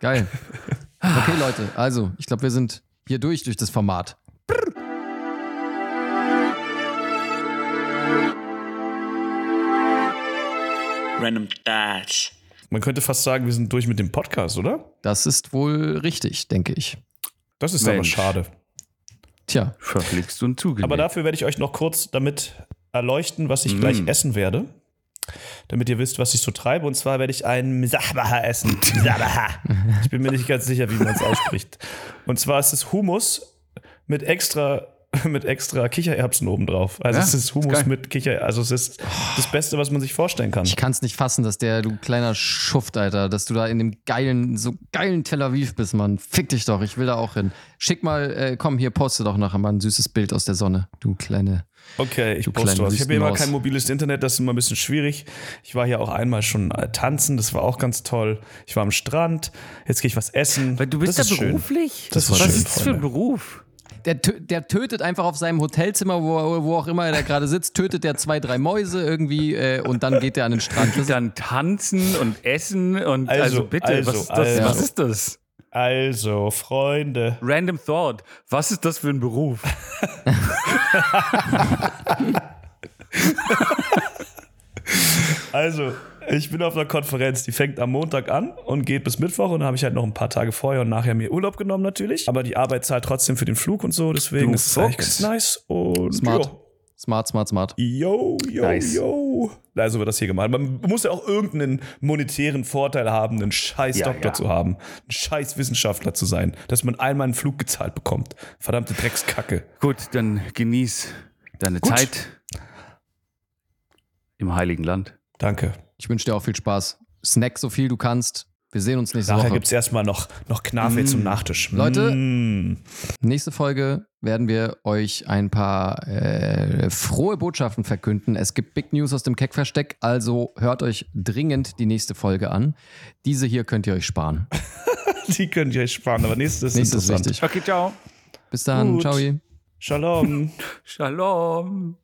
Geil. Okay, Leute. Also, ich glaube, wir sind hier durch, durch das Format. Brr. Random Dash. Man könnte fast sagen, wir sind durch mit dem Podcast, oder? Das ist wohl richtig, denke ich. Das ist Mensch. aber schade. Tja, verflixt du einen Zug. Aber dafür werde ich euch noch kurz damit erleuchten, was ich mm. gleich essen werde. Damit ihr wisst, was ich so treibe. Und zwar werde ich einen Mzabaha essen. Mzabaha. Ich bin mir nicht ganz sicher, wie man es ausspricht. Und zwar ist es Hummus mit extra... mit extra Kichererbsen obendrauf. Also ja, es ist Hummus ist mit Kichererbsen. Also es ist das Beste, was man sich vorstellen kann. Ich kann es nicht fassen, dass der, du kleiner Schuft, Alter, dass du da in dem geilen, so geilen Tel Aviv bist, Mann. Fick dich doch, ich will da auch hin. Schick mal, äh, komm, hier, poste doch nachher mal ein süßes Bild aus der Sonne, du kleine... Okay, ich du poste was. Ich habe hier immer kein mobiles Internet, das ist immer ein bisschen schwierig. Ich war hier auch einmal schon äh, tanzen, das war auch ganz toll. Ich war am Strand, jetzt gehe ich was essen. Weil du bist ja beruflich? Das das war was schön, ist das für ein Beruf? Der, der tötet einfach auf seinem Hotelzimmer, wo, wo auch immer er gerade sitzt, tötet der zwei, drei Mäuse irgendwie äh, und dann geht er an den Strand. Und dann tanzen und essen und also, also bitte, also, was, ist das, also, was ist das? Also, Freunde. Random Thought, was ist das für ein Beruf? Also, ich bin auf einer Konferenz, die fängt am Montag an und geht bis Mittwoch und dann habe ich halt noch ein paar Tage vorher und nachher mir Urlaub genommen natürlich, aber die Arbeit zahlt trotzdem für den Flug und so, deswegen ist es eigentlich ganz nice und smart. Jo. Smart, smart, smart. Yo, yo, nice. yo. Also wird das hier gemacht. Man muss ja auch irgendeinen monetären Vorteil haben, einen scheiß ja, Doktor ja. zu haben, einen scheiß Wissenschaftler zu sein, dass man einmal einen Flug gezahlt bekommt. Verdammte Dreckskacke. Gut, dann genieß deine Gut. Zeit im Heiligen Land. Danke. Ich wünsche dir auch viel Spaß. Snack so viel du kannst. Wir sehen uns nächste Nachher Woche. Nachher gibt es erstmal noch, noch Knafeh mm. zum Nachtisch. Leute, mm. nächste Folge werden wir euch ein paar äh, frohe Botschaften verkünden. Es gibt Big News aus dem Kek Versteck, also hört euch dringend die nächste Folge an. Diese hier könnt ihr euch sparen. Die könnt ihr euch sparen, aber nächstes ist wichtig. Okay, ciao. Bis dann, ciao. Shalom. Shalom.